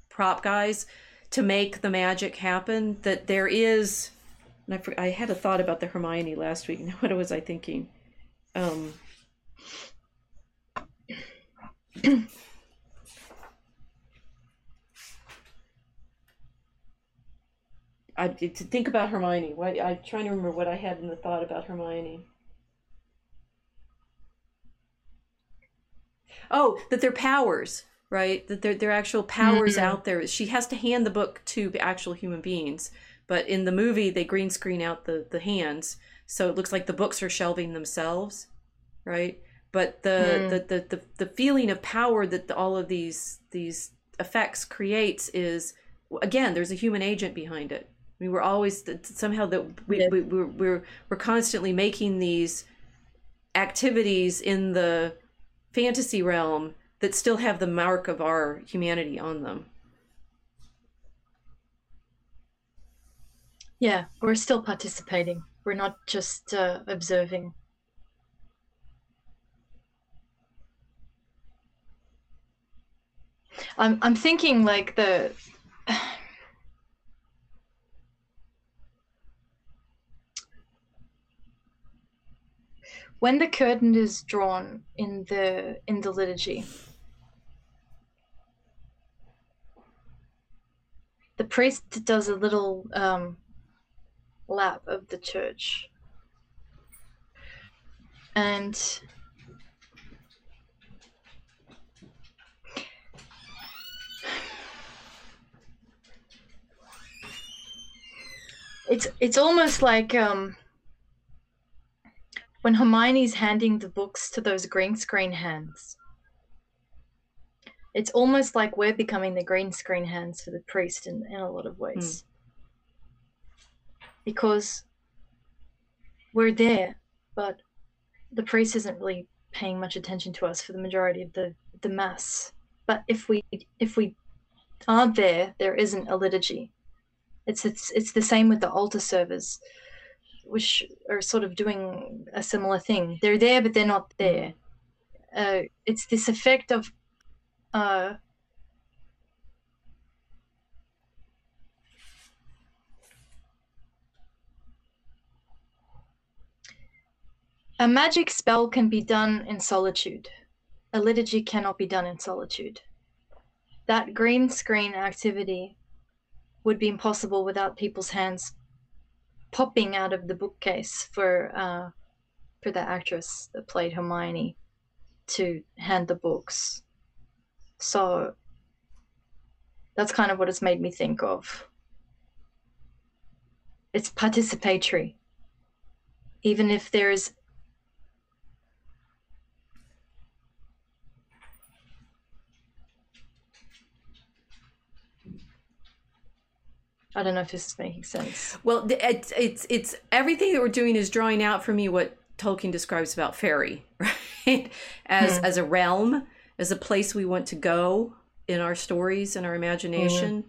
prop guys to make the magic happen. That there is. And I, I had a thought about the Hermione last week. What was I thinking? Um, I to think about Hermione. Why, I'm trying to remember what I had in the thought about Hermione. Oh, that they're powers, right? That they're, they're actual powers mm-hmm. out there. She has to hand the book to actual human beings. But in the movie, they green screen out the, the hands, so it looks like the books are shelving themselves, right? But the mm. the, the, the the feeling of power that the, all of these these effects creates is, again, there's a human agent behind it. I mean, we're always somehow that we, yeah. we we're, we're we're constantly making these activities in the fantasy realm that still have the mark of our humanity on them. Yeah, we're still participating. We're not just uh, observing. I'm I'm thinking like the when the curtain is drawn in the in the liturgy, the priest does a little um, lap of the church, and it's it's almost like um when Hermione's handing the books to those green screen hands, it's almost like we're becoming the green screen hands for the priest in, in a lot of ways. Mm. because we're there, but the priest isn't really paying much attention to us for the majority of the, the mass. But if we if we aren't there, there isn't a liturgy. It's it's it's the same with the altar servers, which are sort of doing a similar thing. They're there, but they're not there. Uh, it's this effect of uh, a magic spell can be done in solitude. A liturgy cannot be done in solitude. That green screen activity would be impossible without people's hands popping out of the bookcase for uh, for the actress that played Hermione to hand the books. So that's kind of what it's made me think of. It's participatory. Even if there is I don't know if this is making sense. Well, it's it's it's everything that we're doing is drawing out for me what Tolkien describes about Faërie, right? As mm. as a realm, as a place we want to go in our stories and our imagination, mm.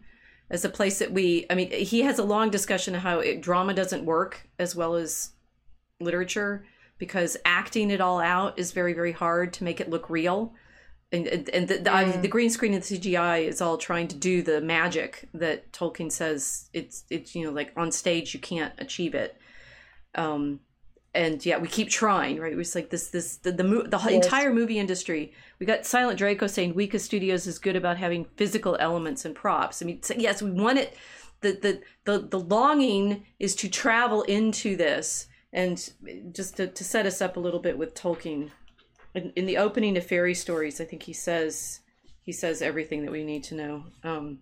as a place that we. I mean, he has a long discussion of how it, drama doesn't work as well as literature because acting it all out is very very hard to make it look real. And, and the, the, mm. the green screen and the C G I is all trying to do the magic that Tolkien says it's, it's, you know, like on stage, you can't achieve it. Um, and yeah, we keep trying, right? It was like this, this, the, the, the yes. entire movie industry, we got Silent Draco saying Weta Studios is good about having physical elements and props. I mean, so yes, we want it. The, the, the, the longing is to travel into this and just to, to set us up a little bit with Tolkien. In, in the opening of Faërie Stories, I think he says he says everything that we need to know. Um,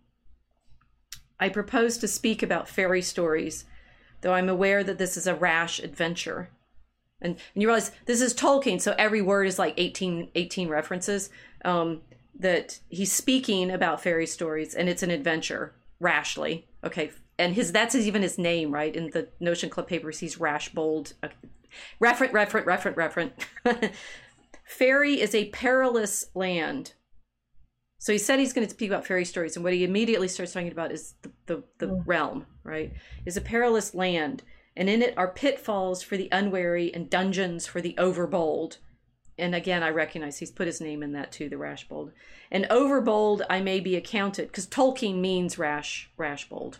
I propose to speak about Faërie Stories, though I'm aware that this is a rash adventure. And, and you realize this is Tolkien, so every word is like eighteen, eighteen references, um, that he's speaking about Faërie Stories, and it's an adventure, rashly. Okay, and his that's even his name, right? In the Notion Club papers, he's Rash Bold. Okay. Referent, referent, referent, referent. Faërie is a perilous land. So he said he's going to speak about Faërie Stories, and what he immediately starts talking about is the, the, the mm. realm, right? Is a perilous land, and in it are pitfalls for the unwary and dungeons for the overbold. And again, I recognize he's put his name in that too, the Rashbold. And overbold I may be accounted, because Tolkien means rash, Rashbold.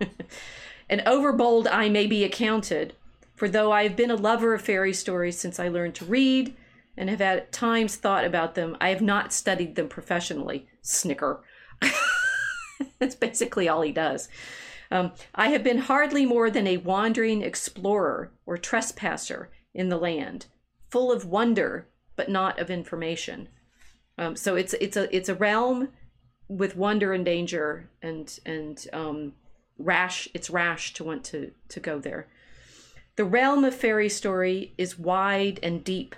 And overbold I may be accounted, for though I have been a lover of Faërie Stories since I learned to read, and have at times thought about them, I have not studied them professionally. Snicker. That's basically all he does. Um, I have been hardly more than a wandering explorer or trespasser in the land, full of wonder, but not of information. Um, so it's it's a it's a realm with wonder and danger, and and um, rash. It's rash to want to to go there. The realm of Faërie Story is wide and deep,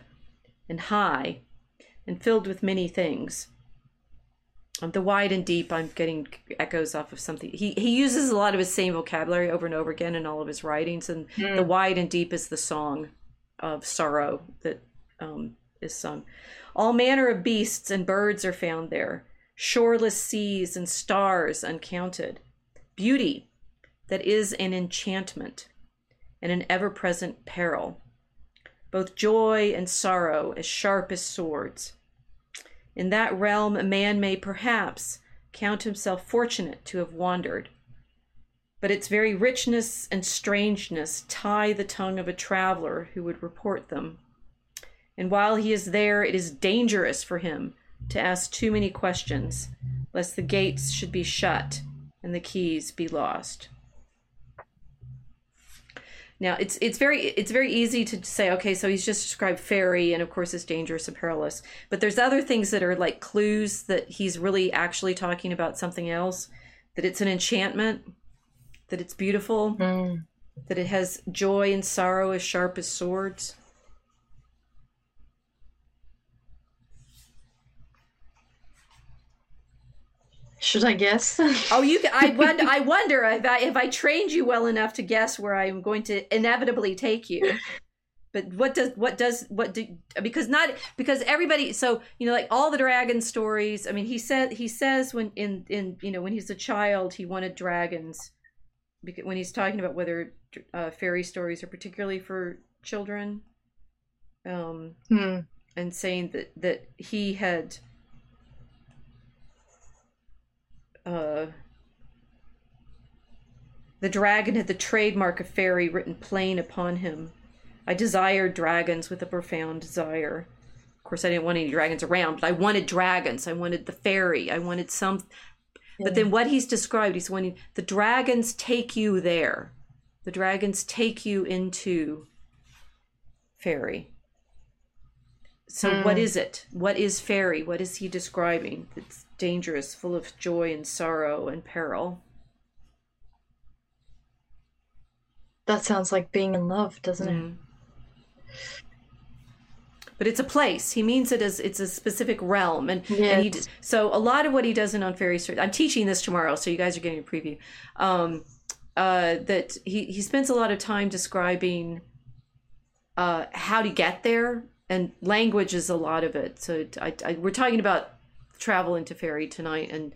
and high, and filled with many things. Um, the wide and deep, I'm getting echoes off of something. He he uses a lot of his same vocabulary over and over again in all of his writings, and mm. the wide and deep is the song of sorrow that um, is sung. All manner of beasts and birds are found there, shoreless seas and stars uncounted. Beauty that is an enchantment and an ever-present peril. Both joy and sorrow as sharp as swords. In that realm, a man may perhaps count himself fortunate to have wandered, but its very richness and strangeness tie the tongue of a traveler who would report them. And while he is there, it is dangerous for him to ask too many questions, lest the gates should be shut and the keys be lost. Now it's it's very it's very easy to say, okay, so he's just described Faërie, and of course it's dangerous and perilous, but there's other things that are like clues that he's really actually talking about something else, that it's an enchantment, that it's beautiful, mm. that it has joy and sorrow as sharp as swords. Should I guess? Oh, you. I wonder, I wonder if I, if I trained you well enough to guess where I am going to inevitably take you. But what does what does what do because not because everybody so you know like all the dragon stories. I mean, he said he says when in in you know when he's a child he wanted dragons. When he's talking about whether uh, fairy stories are particularly for children, um, hmm. and saying that that he had. Uh, the dragon had the trademark of fairy written plain upon him. I desired dragons with a profound desire. Of course, I didn't want any dragons around, but I wanted dragons. I wanted the fairy. I wanted some. Yeah. But then what he's described, he's wanting the dragons take you there. The dragons take you into fairy. So mm. what is it? What is fairy? What is he describing? It's dangerous, full of joy and sorrow and peril. That sounds like being in love, doesn't mm. it? But it's a place. He means it as it's a specific realm. And, yes. and he, so a lot of what he does in On Fairy Stories, I'm teaching this tomorrow, so you guys are getting a preview, um, uh, that he, he spends a lot of time describing uh, how to get there, and language is a lot of it. So I, I, we're talking about travel into fairy tonight, and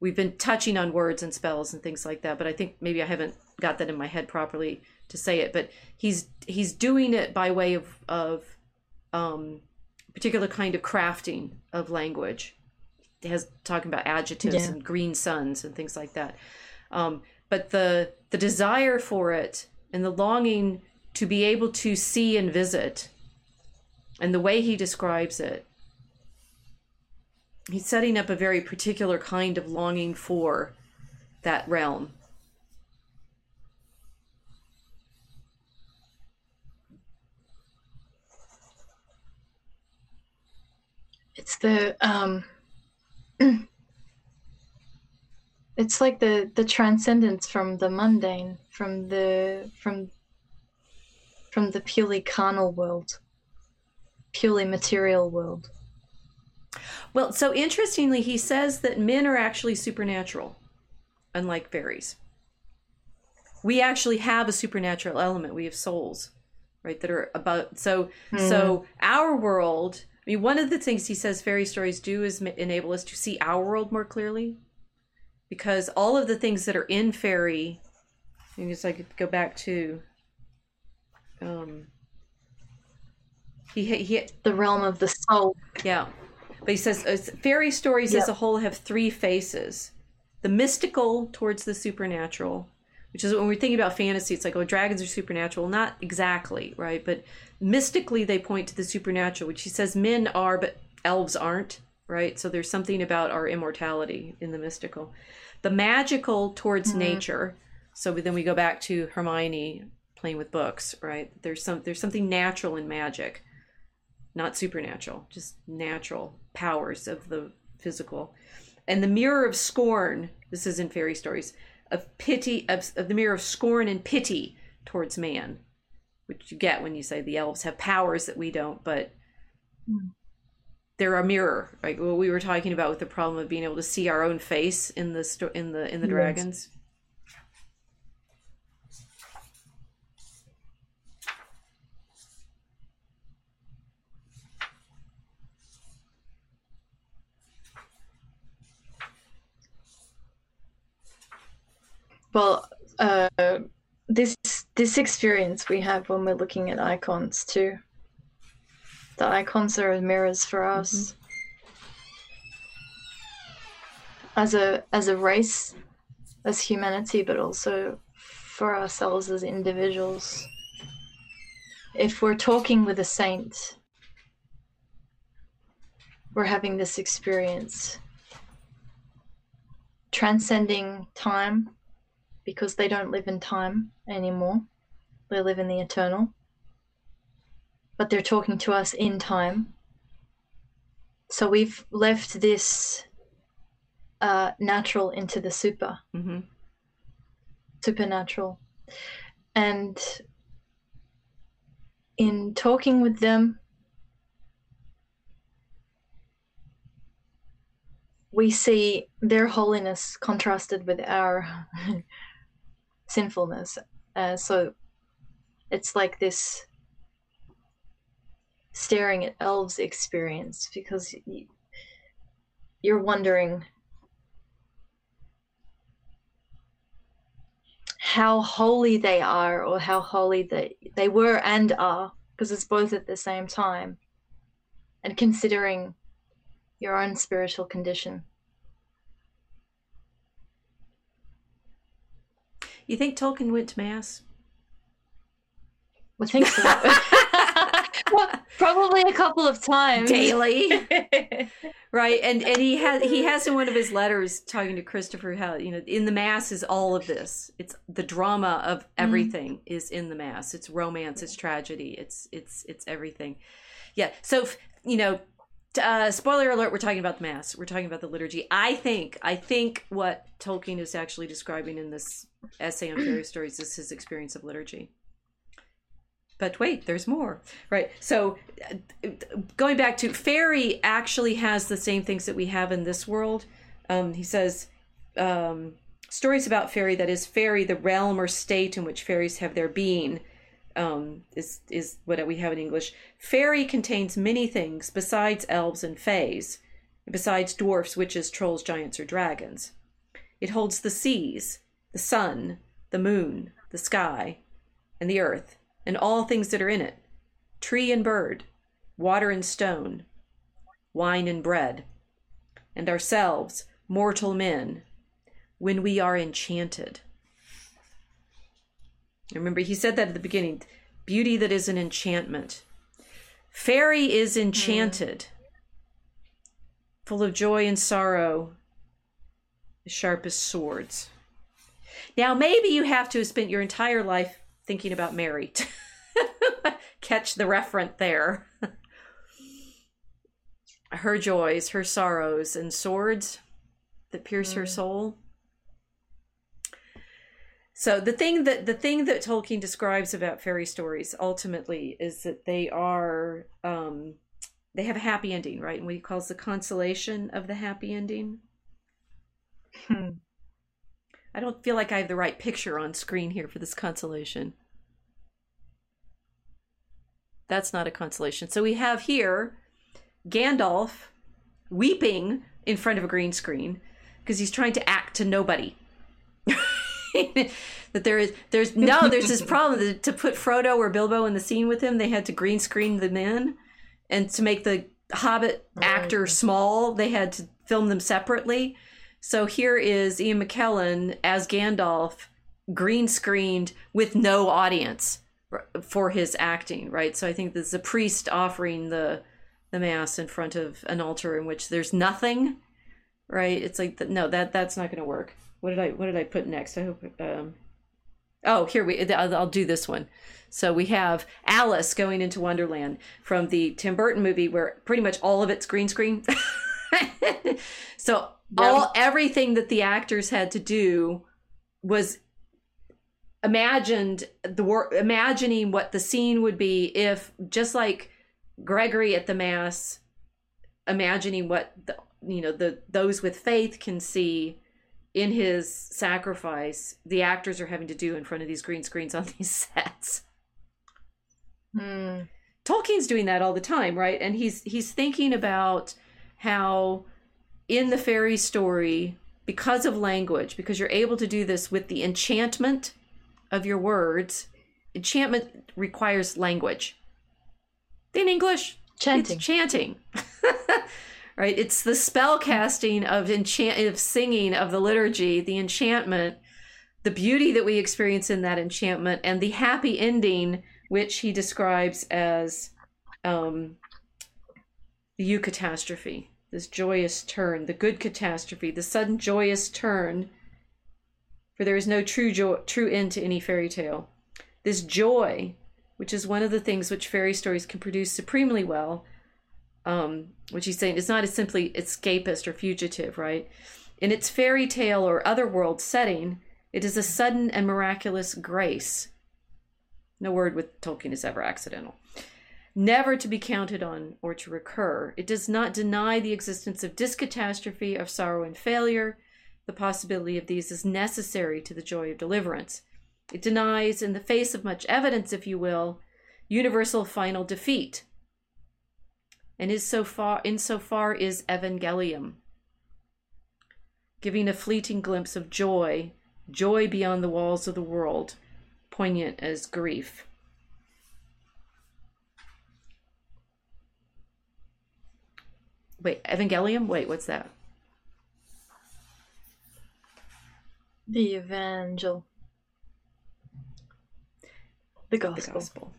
we've been touching on words and spells and things like that, but I think maybe I haven't got that in my head properly to say it, but he's he's doing it by way of of um particular kind of crafting of language. He has talking about adjectives yeah. and green suns and things like that, um but the the desire for it and the longing to be able to see and visit, and the way he describes it, he's setting up a very particular kind of longing for that realm. It's the um it's like the the transcendence from the mundane, from the from from the purely carnal world, purely material world. Well, so interestingly, he says that men are actually supernatural, unlike fairies. We actually have a supernatural element. We have souls, right, that are about... So mm-hmm. so our world... I mean, one of the things he says fairy stories do is enable us to see our world more clearly, because all of the things that are in fairy... I think it's like, go back to... Um, he, he The realm of the soul. Yeah. But he says uh, fairy stories yep. as a whole have three faces: the mystical towards the supernatural, which is when we're thinking about fantasy, it's like, oh, dragons are supernatural. Not exactly, right? But mystically, they point to the supernatural, which he says men are, but elves aren't, right? So there's something about our immortality in the mystical. The magical towards mm-hmm. nature. So then we go back to Hermione playing with books, right? There's some there's something natural in magic. Not supernatural, just natural powers of the physical. And the mirror of scorn, this is in fairy stories, of pity, of, of the mirror of scorn and pity towards man, which you get when you say the elves have powers that we don't, but they're a mirror, right? What we were talking about with the problem of being able to see our own face in the sto- in the in the yes. dragons. Well, uh, this this experience we have when we're looking at icons too. The icons are mirrors for us. Mm-hmm. As a as a race, as humanity, but also for ourselves as individuals. If we're talking with a saint, we're having this experience. Transcending time, because they don't live in time anymore. They live in the eternal. But they're talking to us in time. So we've left this uh, natural into the super. Mm-hmm. Supernatural. And in talking with them, we see their holiness contrasted with our sinfulness. Uh, so it's like this staring at elves experience, because you're wondering how holy they are, or how holy they, they were and are, because it's both at the same time, and considering your own spiritual condition. You think Tolkien went to Mass? Well, I think so. Well, probably a couple of times daily, right? And and he has he has in one of his letters talking to Christopher how, you know, in the Mass is all of this. It's the drama of everything, mm. is in the Mass. It's romance. It's tragedy. It's it's it's everything. Yeah. So, you know, uh, spoiler alert: we're talking about the Mass. We're talking about the liturgy. I think I think what Tolkien is actually describing in this essay on fairy stories is his experience of liturgy. But wait, there's more, right? So uh, going back to Faërie actually has the same things that we have in this world. Um, he says, um, stories about Faërie, that is Faërie, the realm or state in which fairies have their being, um, is, is what we have in English. Faërie contains many things besides elves and fays, besides dwarfs, witches, trolls, giants, or dragons. It holds the seas, the sun, the moon, the sky, and the earth, and all things that are in it, tree and bird, water and stone, wine and bread, and ourselves, mortal men, when we are enchanted. Remember, he said that at the beginning, beauty that is an enchantment. Faërie is enchanted, mm. full of joy and sorrow, the sharpest swords. Now, maybe you have to have spent your entire life thinking about Mary. Catch the reference there. Her joys, her sorrows, and swords that pierce mm. her soul. So the thing that the thing that Tolkien describes about fairy stories ultimately is that they are um, they have a happy ending, right? And what he calls the consolation of the happy ending. Hmm. I don't feel like I have the right picture on screen here for this consolation. That's not a consolation. So we have here Gandalf weeping in front of a green screen because he's trying to act to nobody. That there is, there's no, there's this problem that to put Frodo or Bilbo in the scene with him, they had to green screen the men, and to make the Hobbit actor right. small, they had to film them separately. So here is Ian McKellen as Gandalf, green screened with no audience for his acting, right? So I think there's a priest offering the the mass in front of an altar in which there's nothing, right? It's like, the, no, that that's not going to work. What did I what did I put next? I hope. Um, oh, here we. I'll, I'll do this one. So we have Alice going into Wonderland from the Tim Burton movie, where pretty much all of it's green screen. So. Yeah. All everything that the actors had to do was imagined the wor- imagining what the scene would be if, just like Gregory at the Mass, imagining what the, you know the those with faith can see in his sacrifice. The actors are having to do in front of these green screens on these sets. Hmm. Tolkien's doing that all the time, right? And he's he's thinking about how, in the fairy story, because of language, because you're able to do this with the enchantment of your words, enchantment requires language. In English, chanting. It's chanting. Right? It's the spell casting of enchant of singing of the liturgy, the enchantment, the beauty that we experience in that enchantment, and the happy ending, which he describes as um, the eucatastrophe. This joyous turn, the good catastrophe, the sudden joyous turn, for there is no true joy, true end to any fairy tale. This joy, which is one of the things which fairy stories can produce supremely well, um, which he's saying is not as simply escapist or fugitive, right? In its fairy tale or otherworld setting, it is a sudden and miraculous grace. No word with Tolkien is ever accidental. never to be counted on or to recur. It does not deny the existence of discatastrophe, of sorrow and failure. The possibility of these is necessary to the joy of deliverance. It denies, in the face of much evidence, if you will, universal final defeat, and is so far, insofar is Evangelium, giving a fleeting glimpse of joy, joy beyond the walls of the world, poignant as grief. Wait, Evangelium? Wait, what's that? The Evangel. The Gospel. The Gospel.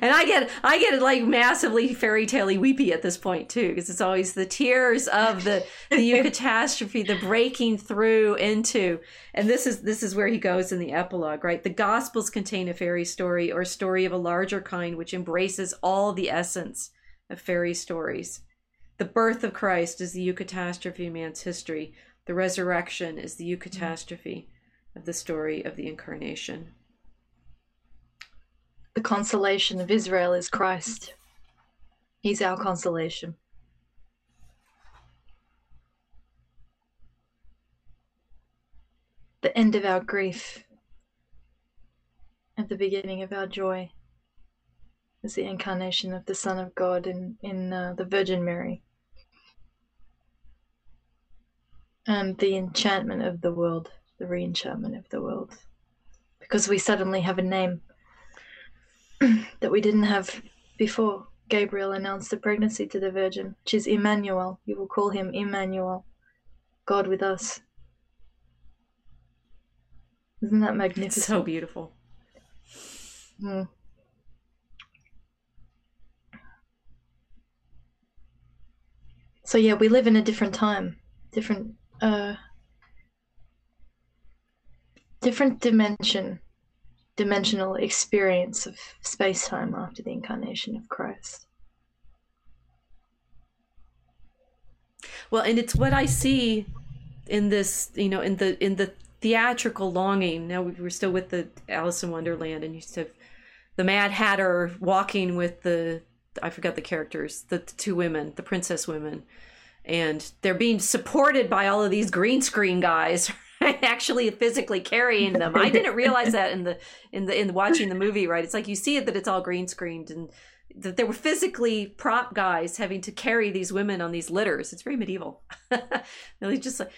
And I get, I get like massively fairy tale-y weepy at this point too, because it's always the tears of the the catastrophe, the breaking through into, and this is this is where he goes in the epilogue, right? The Gospels contain a fairy story or story of a larger kind, which embraces all the essence of fairy stories. The birth of Christ is the eucatastrophe of man's history. The resurrection is the eucatastrophe of the story of the incarnation. The consolation of Israel is Christ. He's our consolation. The end of our grief and the beginning of our joy is the incarnation of the Son of God in, in uh, the Virgin Mary. And the enchantment of the world, the re-enchantment of the world. Because we suddenly have a name that we didn't have before. Gabriel announced the pregnancy to the Virgin, which is Emmanuel. You will call him Emmanuel, God with us. Isn't that magnificent? It's so beautiful. Mm. So yeah, we live in a different time, different, uh, different dimension. dimensional experience of space-time after the incarnation of Christ. Well, and it's what I see in this, you know, in the in the theatrical longing. Now we're still with the Alice in Wonderland, and you have the Mad Hatter walking with the, I forgot the characters, the, the two women, the princess women, and they're being supported by all of these green screen guys, actually physically carrying them. I didn't realize that in the in the in watching the movie, right? It's like you see it that it's all green screened and that there were physically prop guys having to carry these women on these litters. It's very medieval. Just like,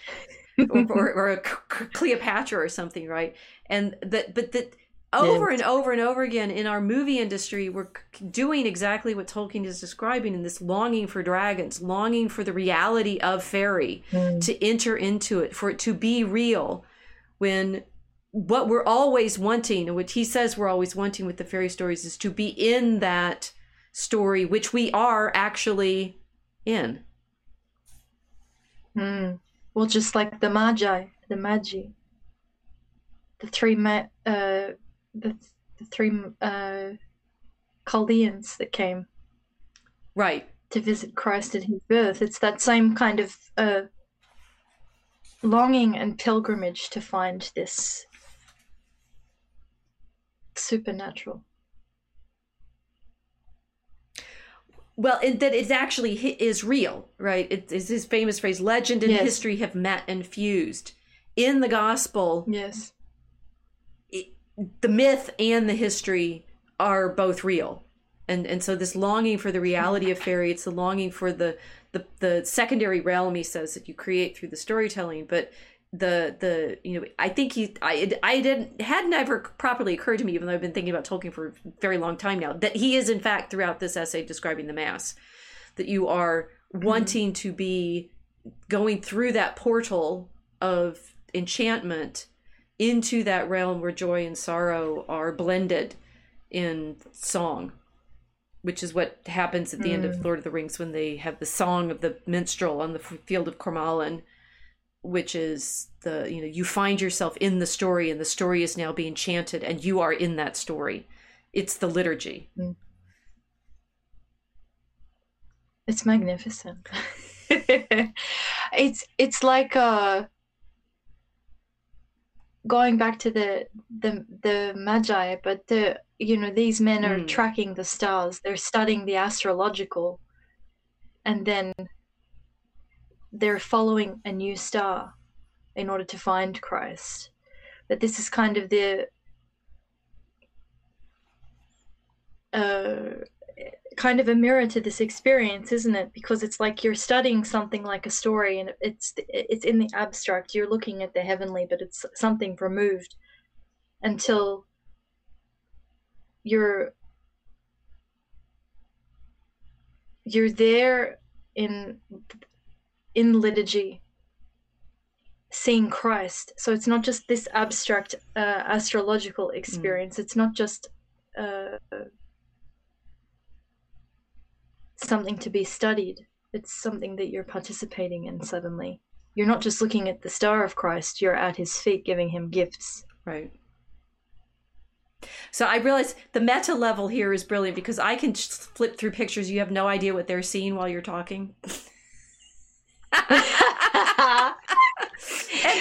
or, or, or a Cleopatra or something, right? And that, but that over yeah. and over and over again in our movie industry, we're doing exactly what Tolkien is describing in this longing for dragons, longing for the reality of fairy, mm. to enter into it, for it to be real, when what we're always wanting, and what he says we're always wanting with the fairy stories, is to be in that story, which we are actually in. Mm. Well, just like the Magi, the Magi, the three... Ma- uh, The, the three uh, Chaldeans that came, right, to visit Christ at his birth. It's that same kind of uh, longing and pilgrimage to find this supernatural. Well, it, that is actually is real, right? It is his famous phrase: "Legend and yes. history have met and fused." In the gospel, yes. The myth and the history are both real. And and so this longing for the reality of fairy, it's the longing for the, the, the secondary realm, he says, that you create through the storytelling. But the, the you know, I think he, I, I didn't, had never properly occurred to me, even though I've been thinking about Tolkien for a very long time now, that he is in fact throughout this essay describing the Mass, that you are wanting to be going through that portal of enchantment into that realm where joy and sorrow are blended in song, which is what happens at the mm. end of Lord of the Rings when they have the song of the minstrel on the field of Cormallen, which is the, you know, you find yourself in the story and the story is now being chanted and you are in that story. It's the liturgy. Mm. It's magnificent. it's it's like a going back to the the the Magi, but the you know, these men are mm. tracking the stars, they're studying the astrological, and then they're following a new star in order to find Christ. But this is kind of the uh, kind of a mirror to this experience, isn't it? Because it's like you're studying something like a story, and it's it's in the abstract. You're looking at the heavenly, but it's something removed until you're you're there in in liturgy, seeing Christ. So it's not just this abstract uh, astrological experience. Mm. It's not just uh, something to be studied. It's something that you're participating in suddenly. You're not just looking at the star of Christ, you're at his feet giving him gifts. Right. So I realize the meta level here is brilliant, because I can flip through pictures. You have no idea what they're seeing while you're talking. And,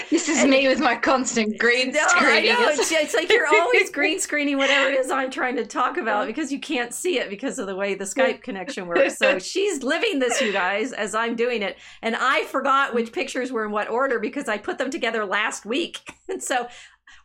this is and, me with my constant green no, screening. I know. It's, it's like you're always green screening whatever it is I'm trying to talk about, because you can't see it because of the way the Skype connection works. So she's living this, you guys, as I'm doing it. And I forgot which pictures were in what order because I put them together last week. And so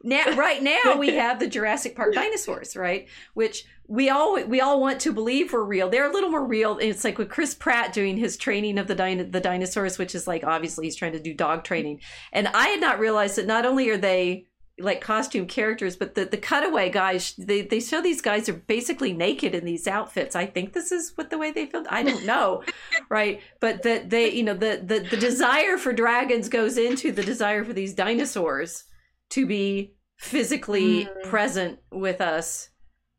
now, right now we have the Jurassic Park dinosaurs, right? Which we all we all want to believe were real. They're a little more real. It's like with Chris Pratt doing his training of the din- the dinosaurs, which is like, obviously he's trying to do dog training. And I had not realized that not only are they like costume characters, but the, the cutaway guys, they, they show these guys are basically naked in these outfits. I think this is what the way they filmed. I don't know. Right. But that they, you know, the, the, the desire for dragons goes into the desire for these dinosaurs to be physically mm. present with us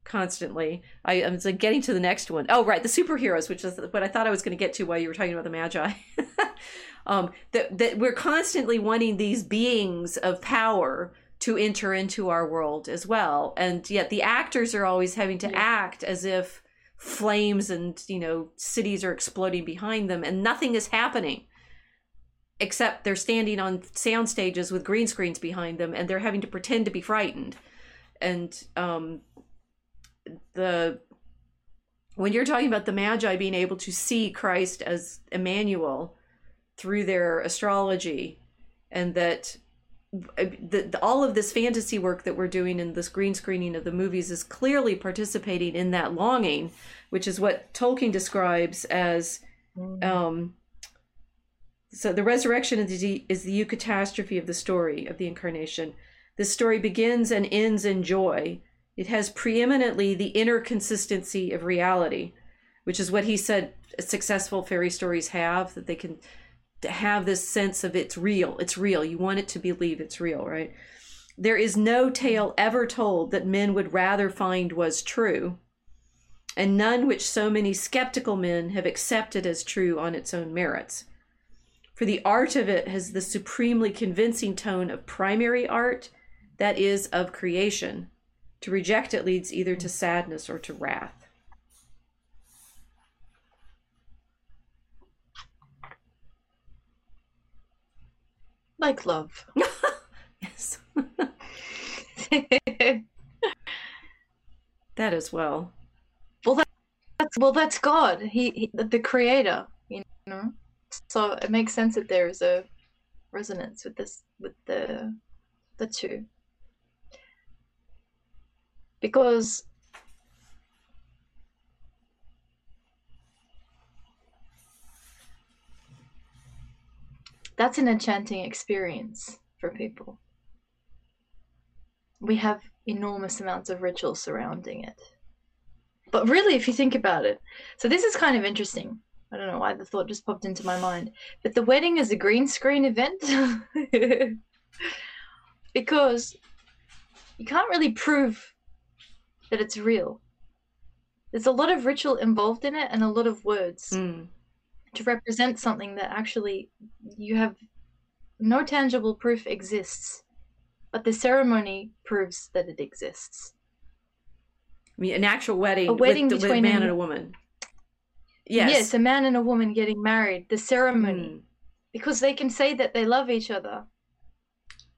constantly. I, I'm like getting to the next one. Oh, right, the superheroes, which is what I thought I was going to get to while you were talking about the Magi. um, that that we're constantly wanting these beings of power to enter into our world as well, and yet the actors are always having to yeah. act as if flames and, you know, cities are exploding behind them, and nothing is happening. Except they're standing on sound stages with green screens behind them, and they're having to pretend to be frightened. And um, the when you're talking about the Magi being able to see Christ as Emmanuel through their astrology, and that the, the, all of this fantasy work that we're doing in this green screening of the movies is clearly participating in that longing, which is what Tolkien describes as... Um, So the resurrection is the, is the eucatastrophe of the story of the incarnation. This story begins and ends in joy. It has preeminently the inner consistency of reality, which is what he said successful fairy stories have, that they can have this sense of it's real, it's real. You want it to believe it's real, right? There is no tale ever told that men would rather find was true, and none which so many skeptical men have accepted as true on its own merits. For the art of it has the supremely convincing tone of primary art, that is, of creation. To reject it leads either to sadness or to wrath. Like love. Yes. That as well. Well, that, that's well, that's God. He, he the creator, you know. So it makes sense that there is a resonance with this, with the the two, because that's an enchanting experience for people. We have enormous amounts of ritual surrounding it, but really, if you think about it, so this is kind of interesting. I don't know why the thought just popped into my mind. But the wedding is a green screen event because you can't really prove that it's real. There's a lot of ritual involved in it and a lot of words mm. to represent something that actually you have no tangible proof exists, but the ceremony proves that it exists. I mean, an actual wedding, a wedding with, between with a man and a woman. Yes. yes, a man and a woman getting married, the ceremony, mm. because they can say that they love each other.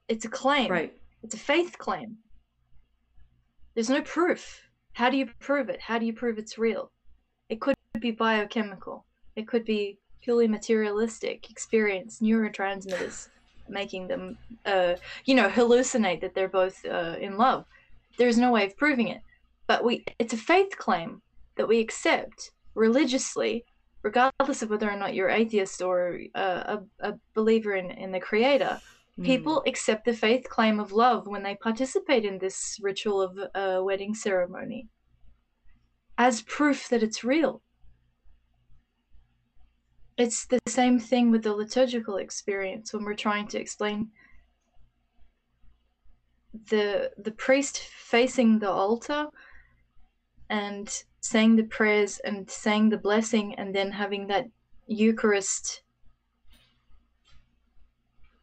It's a claim. Right. It's a faith claim. There's no proof. How do you prove it? How do you prove it's real? It could be biochemical. It could be purely materialistic experience, neurotransmitters making them, uh, you know, hallucinate that they're both uh, in love. There's no way of proving it. But we it's a faith claim that we accept religiously, regardless of whether or not you're atheist or uh, a, a believer in, in the Creator. People mm. accept the faith claim of love when they participate in this ritual of a uh, wedding ceremony as proof that it's real. It's the same thing with the liturgical experience when we're trying to explain the the priest facing the altar and saying the prayers and saying the blessing and then having that Eucharist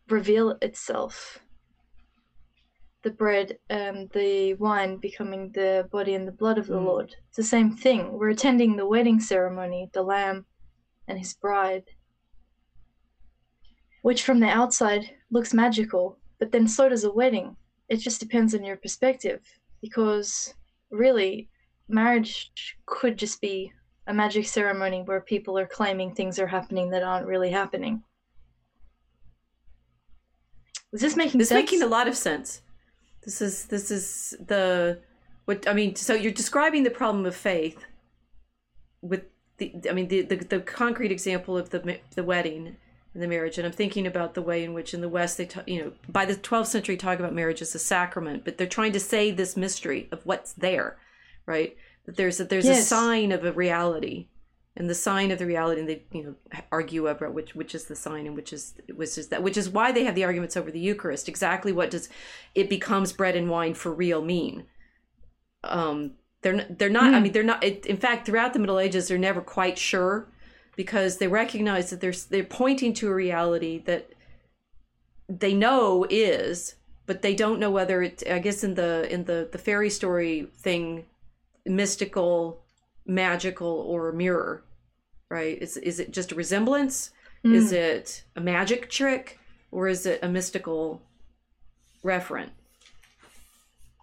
reveal itself, the bread and the wine becoming the body and the blood of the mm. Lord. It's the same thing. We're attending the wedding ceremony, the Lamb and his bride, which from the outside looks magical, but then so does a wedding. It just depends on your perspective, because really marriage could just be a magic ceremony where people are claiming things are happening that aren't really happening. Is this making this sense? This making a lot of sense. This is this is the what I mean. So you're describing the problem of faith with the I mean the the, the concrete example of the the wedding and the marriage. And I'm thinking about the way in which in the West they t- you know by the twelfth century talk about marriage as a sacrament, but they're trying to say this mystery of what's there, right? That there's a, there's yes. a sign of a reality. And the sign of the reality, and they, you know, argue about which which is the sign and which is which is that, which is why they have the arguments over the Eucharist. Exactly, what does it becomes bread and wine for real mean? Um, they're they're not. Mm. I mean, they're not. It, in fact, throughout the Middle Ages, they're never quite sure, because they recognize that they're they're pointing to a reality that they know is, but they don't know whether it. I guess in the in the the fairy story thing, mystical, magical, or a mirror, right? Is is it just a resemblance? Mm. Is it a magic trick, or is it a mystical referent?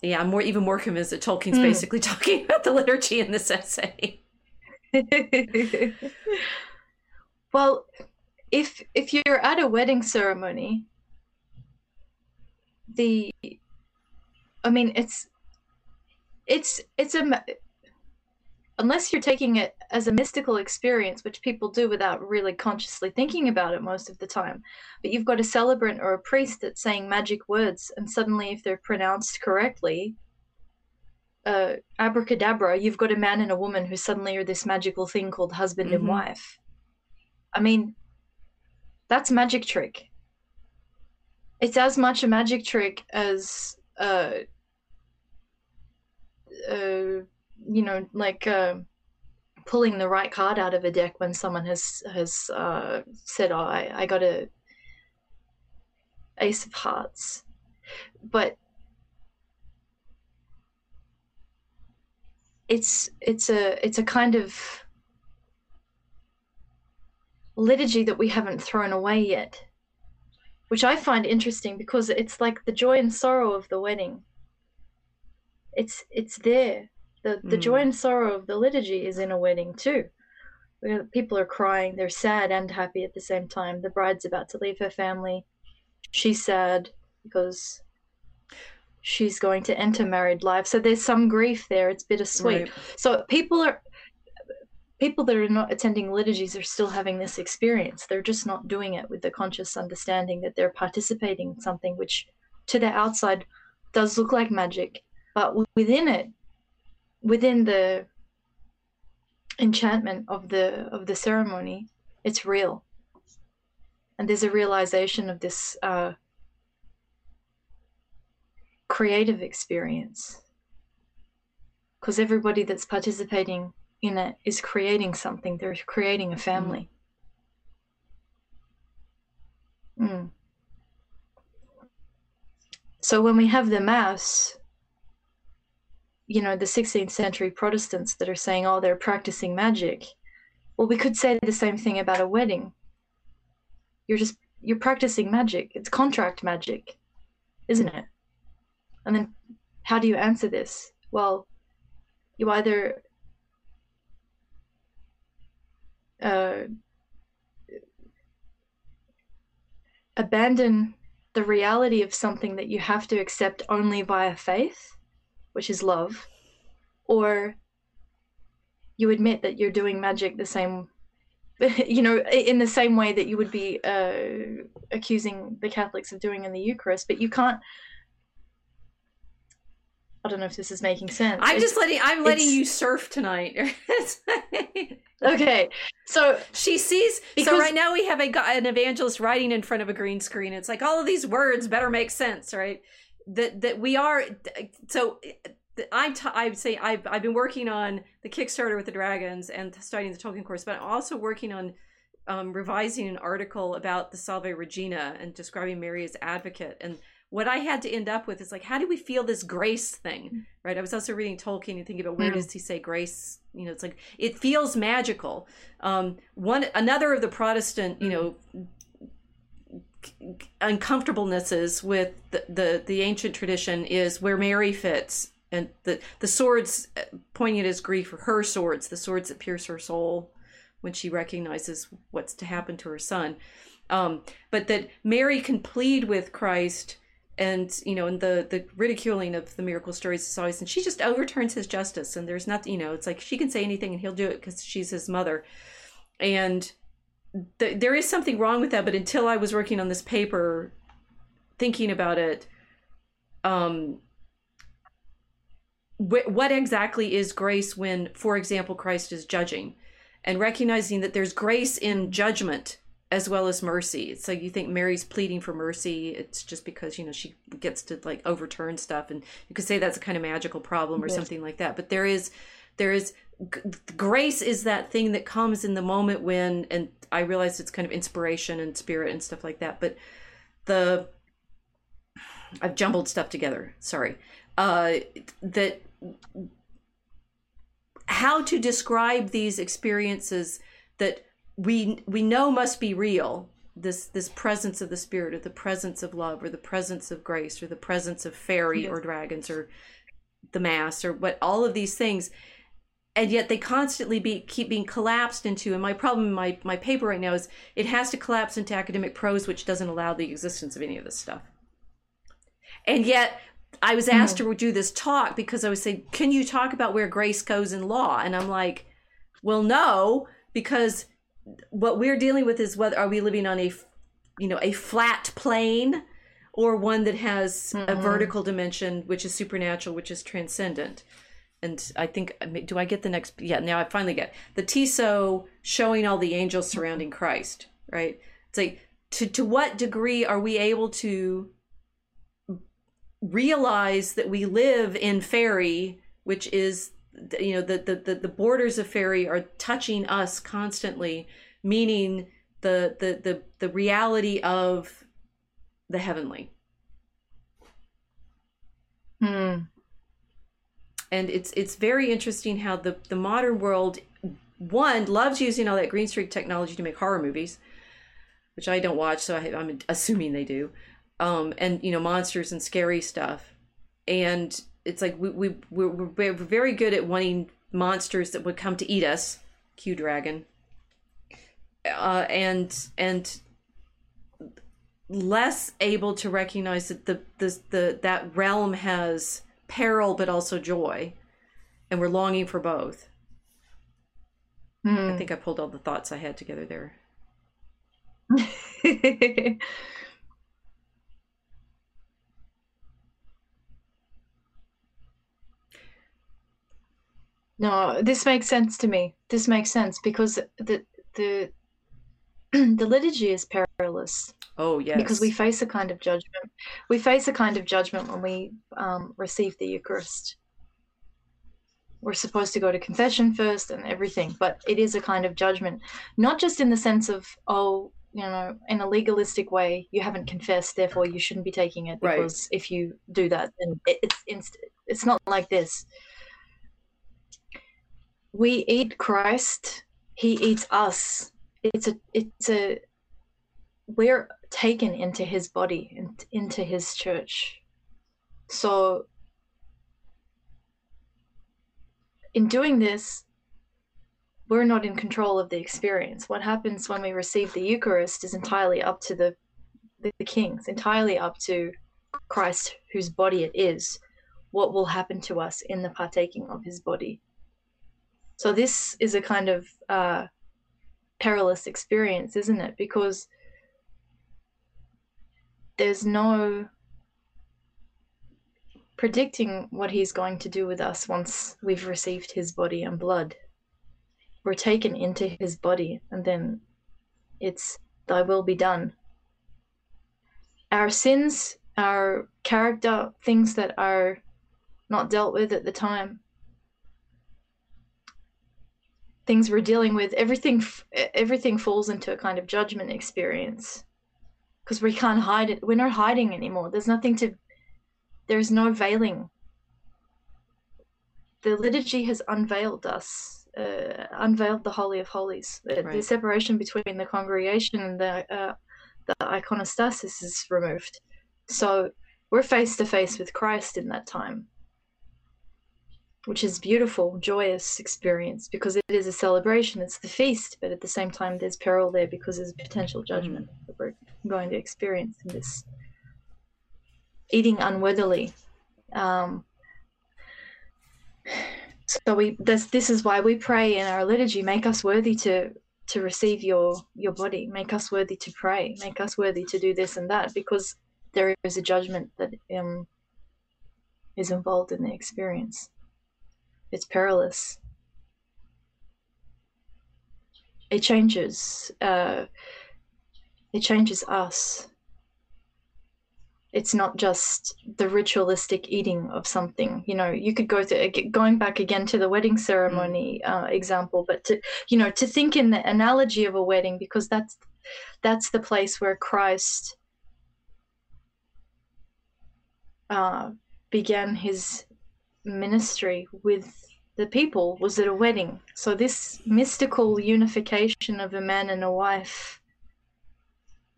Yeah, I'm more even more convinced that Tolkien's mm. basically talking about the liturgy in this essay. Well, if if you're at a wedding ceremony, the, I mean, it's it's it's a. Unless you're taking it as a mystical experience, which people do without really consciously thinking about it most of the time, but you've got a celebrant or a priest that's saying magic words, and suddenly if they're pronounced correctly, uh, abracadabra, you've got a man and a woman who suddenly are this magical thing called husband mm-hmm. and wife. I mean, that's a magic trick. It's as much a magic trick as... Uh, uh, you know, like uh, pulling the right card out of a deck when someone has has uh, said, oh, I, I got a ace of hearts. But it's it's a it's a kind of liturgy that we haven't thrown away yet, which I find interesting, because it's like the joy and sorrow of the wedding. It's it's there. The, the mm. joy and sorrow of the liturgy is in a wedding too. People are crying. They're sad and happy at the same time. The bride's about to leave her family. She's sad because she's going to enter married life. So there's some grief there. It's bittersweet. Right. So people are people that are not attending liturgies are still having this experience. They're just not doing it with the conscious understanding that they're participating in something which to the outside does look like magic, but within it, within the enchantment of the of the ceremony, it's real. And there's a realization of this uh, creative experience, because everybody that's participating in it is creating something. They're creating a family. Mm. Mm. So when we have the Mass, you know, the sixteenth century Protestants that are saying, oh, they're practicing magic. Well, we could say the same thing about a wedding. You're just, you're practicing magic. It's contract magic, isn't it? And then how do you answer this? Well, you either uh, abandon the reality of something that you have to accept only via faith, which is love, or you admit that you're doing magic the same, you know, in the same way that you would be uh, accusing the Catholics of doing in the Eucharist, but you can't. I don't know if this is making sense. I'm it's, just letting I'm letting you surf tonight. Okay, so she sees. Because, so right now we have a, an evangelist writing in front of a green screen. It's like all of these words better make sense, right? That that we are. So I'm t- I say I've I've been working on the Kickstarter with the dragons and studying the Tolkien course, but I'm also working on um, revising an article about the Salve Regina and describing Mary as advocate. And what I had to end up with is like, how do we feel this grace thing, right? I was also reading Tolkien and thinking about where mm-hmm. does he say grace? You know, it's like, it feels magical. Um, one, another of the Protestant, you know, uncomfortablenesses with the, the, the ancient tradition is where Mary fits and the, the swords pointing at his grief, or her swords, the swords that pierce her soul when she recognizes what's to happen to her son. Um, but that Mary can plead with Christ. And, you know, and the, the ridiculing of the miracle stories is always, and she just overturns his justice. And there's nothing, you know, it's like she can say anything and he'll do it because she's his mother. And th- there is something wrong with that. But until I was working on this paper, thinking about it, um, wh- what exactly is grace when, for example, Christ is judging, and recognizing that there's grace in judgment as well as mercy. So you think Mary's pleading for mercy, it's just because, you know, she gets to like overturn stuff, and you could say that's a kind of magical problem or yes. something like that. But there is, there is, g- grace is that thing that comes in the moment when, and I realize it's kind of inspiration and spirit and stuff like that, but the, I've jumbled stuff together, sorry. Uh, that, how to describe these experiences that we we know must be real, this this presence of the spirit, or the presence of love, or the presence of grace, or the presence of fairy yes. or dragons, or the mass, or what, all of these things, and yet they constantly be keep being collapsed into, and my problem in my my paper right now is it has to collapse into academic prose, which doesn't allow the existence of any of this stuff. And yet I was asked mm-hmm. to do this talk because I was saying, can you talk about where grace goes in law? And I'm like, well, no, because what we're dealing with is whether are we living on a, you know, a flat plane, or one that has mm-hmm. a vertical dimension, which is supernatural, which is transcendent. And I think, do I get the next? Yeah, now I finally get the T S O showing all the angels surrounding Christ, right? It's like, to, to what degree are we able to realize that we live in Faërie, which is, you know, the, the, the borders of Faërie are touching us constantly, meaning the, the, the, the reality of the heavenly. Hmm. And it's, it's very interesting how the, the modern world, one, loves using all that green screen technology to make horror movies, which I don't watch, so I, I'm assuming they do. Um, and, you know, monsters and scary stuff. And it's like we, we, we're, we're very good at wanting monsters that would come to eat us, cue dragon, uh, and and less able to recognize that the, the, the that realm has peril but also joy, and we're longing for both. Mm. I think I pulled all the thoughts I had together there. No, this makes sense to me. This makes sense because the the the liturgy is perilous. Oh yes. Because we face a kind of judgment. We face a kind of judgment when we um, receive the Eucharist. We're supposed to go to confession first and everything, but it is a kind of judgment, not just in the sense of, oh, you know, in a legalistic way, you haven't confessed, therefore you shouldn't be taking it because right. if you do that, then it, it's inst- it's not like this. We eat Christ, he eats us. It's a, it's a, we're taken into his body and into his church. So in doing this, we're not in control of the experience. What happens when we receive the Eucharist is entirely up to the, the, the kings, entirely up to Christ, whose body it is, what will happen to us in the partaking of his body. So this is a kind of uh, perilous experience, isn't it? Because there's no predicting what he's going to do with us once we've received his body and blood. We're taken into his body, and then it's thy will be done. Our sins, our character, things that are not dealt with at the time, things we're dealing with, everything everything falls into a kind of judgment experience, because we can't hide it. We're not hiding anymore. There's nothing to, there's no veiling. The liturgy has unveiled us. Uh, unveiled the Holy of Holies. The, right. the separation between the congregation and the, uh, the iconostasis is removed. So we're face to face with Christ in that time, which is beautiful, joyous experience, because it is a celebration. It's the feast, but at the same time, there's peril there because there's potential judgment mm. that we're going to experience in this. Eating unworthily. Um, So we, this, this is why we pray in our liturgy, make us worthy to, to receive your, your body, make us worthy to pray, make us worthy to do this and that, because there is a judgment that um, is involved in the experience. It's perilous. It changes, uh, it changes us. It's not just the ritualistic eating of something. You know, you could go to, going back again to the wedding ceremony uh, example, but to, you know, to think in the analogy of a wedding, because that's, that's the place where Christ uh, began his ministry with the people, was at a wedding. So this mystical unification of a man and a wife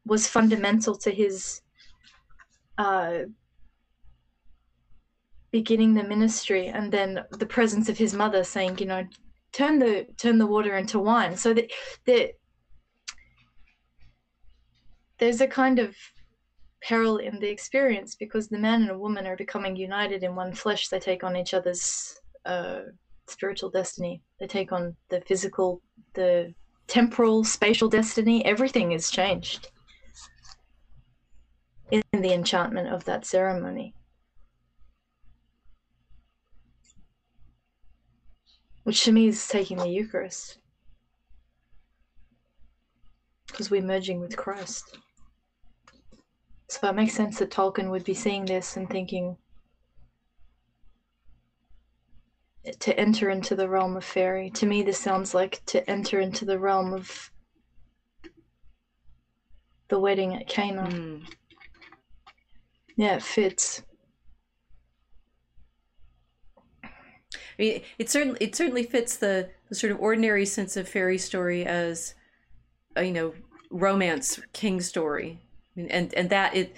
was fundamental to his Uh, beginning the ministry, and then the presence of his mother saying, you know, turn the turn the water into wine. So that the, there's a kind of peril in the experience, because the man and a woman are becoming united in one flesh. They take on each other's uh, spiritual destiny. They take on the physical, the temporal, spatial destiny. Everything is changed in the enchantment of that ceremony, which to me is taking the Eucharist, because we're merging with Christ. So it makes sense that Tolkien would be seeing this and thinking, to enter into the realm of Faërie. To me, this sounds like to enter into the realm of the wedding at Cana. Mm. Yeah, it fits. I mean, it certainly it certainly fits the, the sort of ordinary sense of fairy story as, you know, romance king story, I mean, and and that it,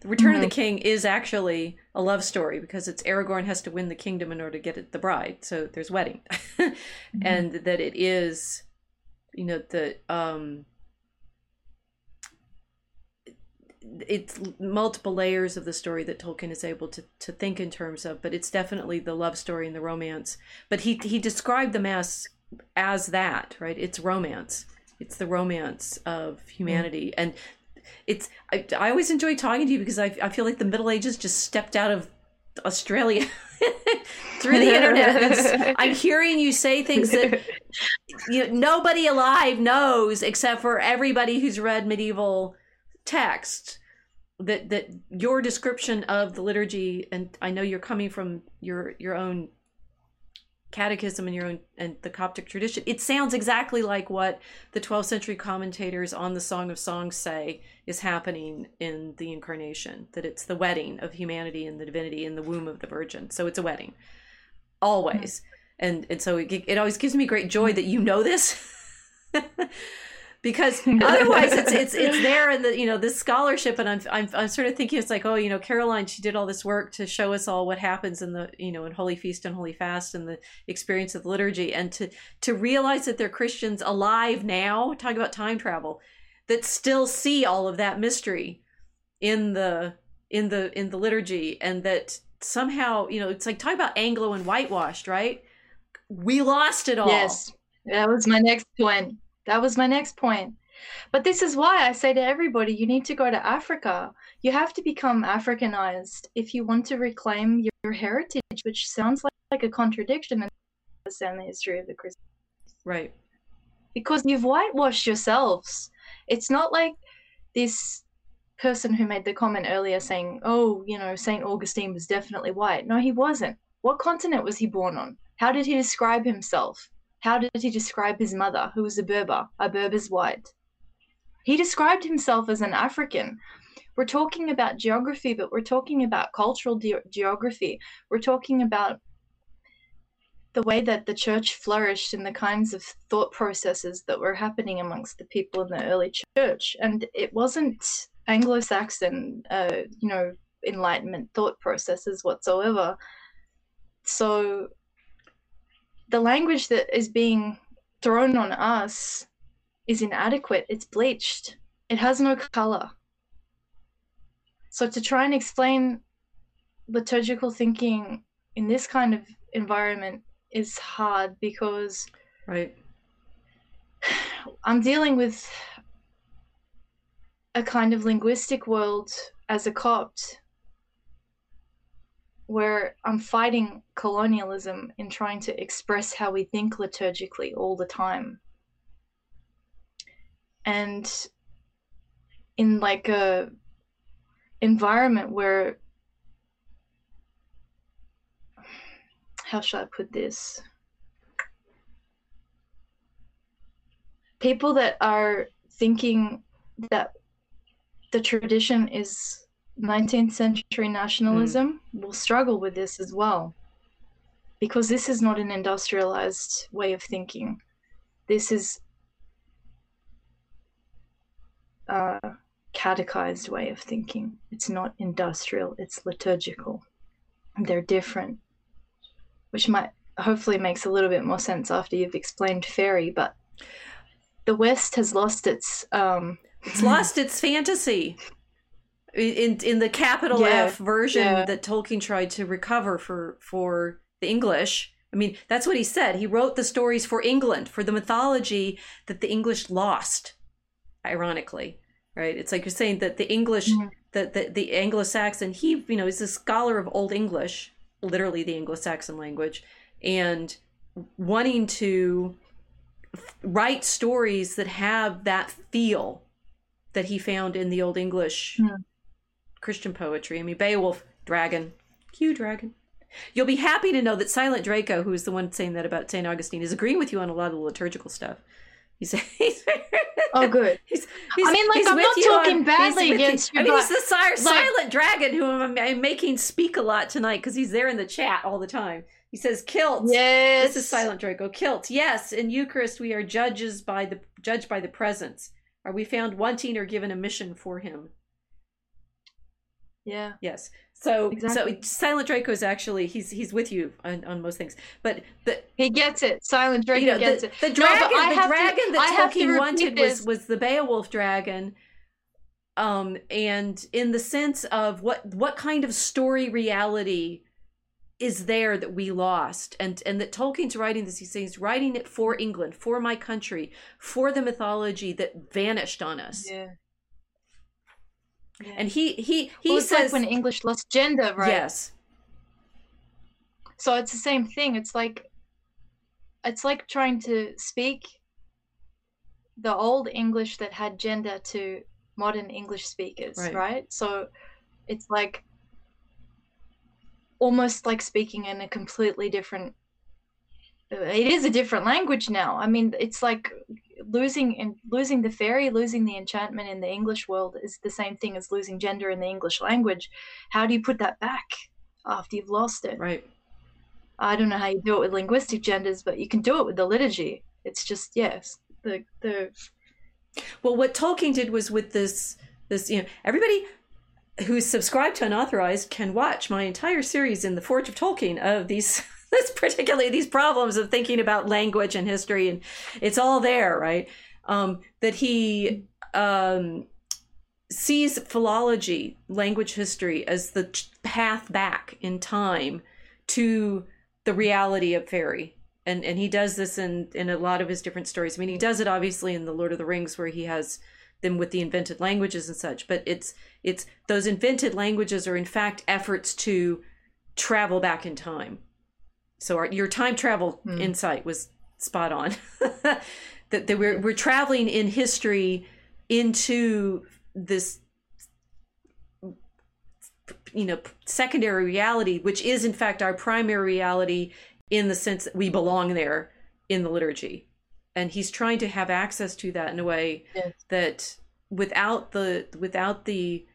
the Return mm-hmm. of the King is actually a love story, because it's Aragorn has to win the kingdom in order to get it, the bride, so there's wedding, mm-hmm. and that it is, you know, the um. it's multiple layers of the story that Tolkien is able to, to think in terms of, but it's definitely the love story and the romance. But he he described the Mass as that, right? It's romance. It's the romance of humanity. Mm. And it's, I, I always enjoy talking to you, because I, I feel like the Middle Ages just stepped out of Australia through the internet. It's, I'm hearing you say things that you know, nobody alive knows, except for everybody who's read medieval text, that that your description of the liturgy, and I know you're coming from your your own catechism and your own and the Coptic tradition, it sounds exactly like what the twelfth century commentators on the Song of Songs say is happening in the Incarnation, that it's the wedding of humanity and the divinity in the womb of the Virgin. So it's a wedding always, mm-hmm. and and so it, it always gives me great joy that you know this because otherwise it's it's it's there in the, you know, this scholarship, and I'm, I'm I'm sort of thinking it's like, oh, you know, Caroline, she did all this work to show us all what happens in the, you know, in Holy Feast and Holy Fast and the experience of the liturgy, and to to realize that they're Christians alive now, talk about time travel, that still see all of that mystery in the in the in the liturgy, and that somehow, you know, it's like, talk about Anglo and whitewashed, right? We lost it all. Yes, that was my next point. That was my next point. But this is why I say to everybody, you need to go to Africa. You have to become Africanized if you want to reclaim your heritage, which sounds like, like a contradiction in the history of the Christian. Right. Because you've whitewashed yourselves. It's not like this person who made the comment earlier saying, oh, you know, Saint Augustine was definitely white. No, he wasn't. What continent was he born on? How did he describe himself? How did he describe his mother, who was a Berber? A Berber's white. He described himself as an African. We're talking about geography, but we're talking about cultural de- geography. We're talking about the way that the church flourished and the kinds of thought processes that were happening amongst the people in the early church. And it wasn't Anglo-Saxon, uh, you know, Enlightenment thought processes whatsoever. So the language that is being thrown on us is inadequate. It's bleached. It has no color. So to try and explain liturgical thinking in this kind of environment is hard, because right, I'm dealing with a kind of linguistic world as a Copt, where I'm fighting colonialism in trying to express how we think liturgically all the time. And in like a environment where, how should I put this? People that are thinking that the tradition is nineteenth century nationalism mm. will struggle with this as well, because this is not an industrialized way of thinking. This is a catechized way of thinking. It's not industrial, it's liturgical. They're different, which might hopefully makes a little bit more sense after you've explained Faërie, but the West has lost its... Um, it's lost its fantasy. In in the capital yeah, F version yeah. that Tolkien tried to recover for for the English. I mean, that's what he said. He wrote the stories for England, for the mythology that the English lost, ironically, right? It's like you're saying that the English, mm-hmm. that the, the Anglo-Saxon, he, you know, is a scholar of Old English, literally the Anglo-Saxon language, and wanting to write stories that have that feel that he found in the Old English mm. Christian poetry. I mean, Beowulf, dragon, cute dragon. You'll be happy to know that Silent Draco, who is the one saying that about Saint Augustine, is agreeing with you on a lot of the liturgical stuff. He's, he's oh, good. He's, he's, I mean, like, I'm not talking on, badly against you. I mean, he's the sire, like, Silent Dragon, who I'm, I'm making speak a lot tonight because he's there in the chat all the time. He says, "Kilts." Yes, this is Silent Draco. Kilts. Yes, in Eucharist we are judges by the judged by the presence. Are we found wanting or given a mission for him? Yeah. Yes. So, exactly. So Silent Draco is actually, he's he's with you on, on most things. But the, he gets it. Silent Draco, you know, gets the, it. The dragon, no, the dragon to, that Tolkien wanted this. was was the Beowulf dragon. Um, and in the sense of what what kind of story reality is there that we lost, and and that Tolkien's writing this, he's saying he's writing it for England, for my country, for the mythology that vanished on us. Yeah. yeah. And he he he well, it's says like when English lost gender, right? Yes. So it's the same thing. It's like it's like trying to speak the Old English that had gender to modern English speakers, right? right? So it's like almost like speaking in a completely different, it is a different language now. I mean, it's like losing and losing the Faërie, losing the enchantment in the English world is the same thing as losing gender in the English language. How do you put that back after you've lost it? Right. I don't know how you do it with linguistic genders, but you can do it with the liturgy. It's just, yes, the the Well, what Tolkien did was with this, this, you know, everybody who's subscribed to Unauthorized can watch my entire series in the Forge of Tolkien of these, this particularly these problems of thinking about language and history, and it's all there, right? Um, that he um, sees philology, language history, as the path back in time to the reality of Faërie. And and he does this in, in a lot of his different stories. I mean, he does it obviously in The Lord of the Rings, where he has them with the invented languages and such. But it's it's those invented languages are in fact efforts to travel back in time. So our, your time travel mm. insight was spot on. that that we're we're traveling in history into this, you know, secondary reality, which is in fact our primary reality, in the sense that we belong there in the liturgy. And he's trying to have access to that in a way yes. that without the without the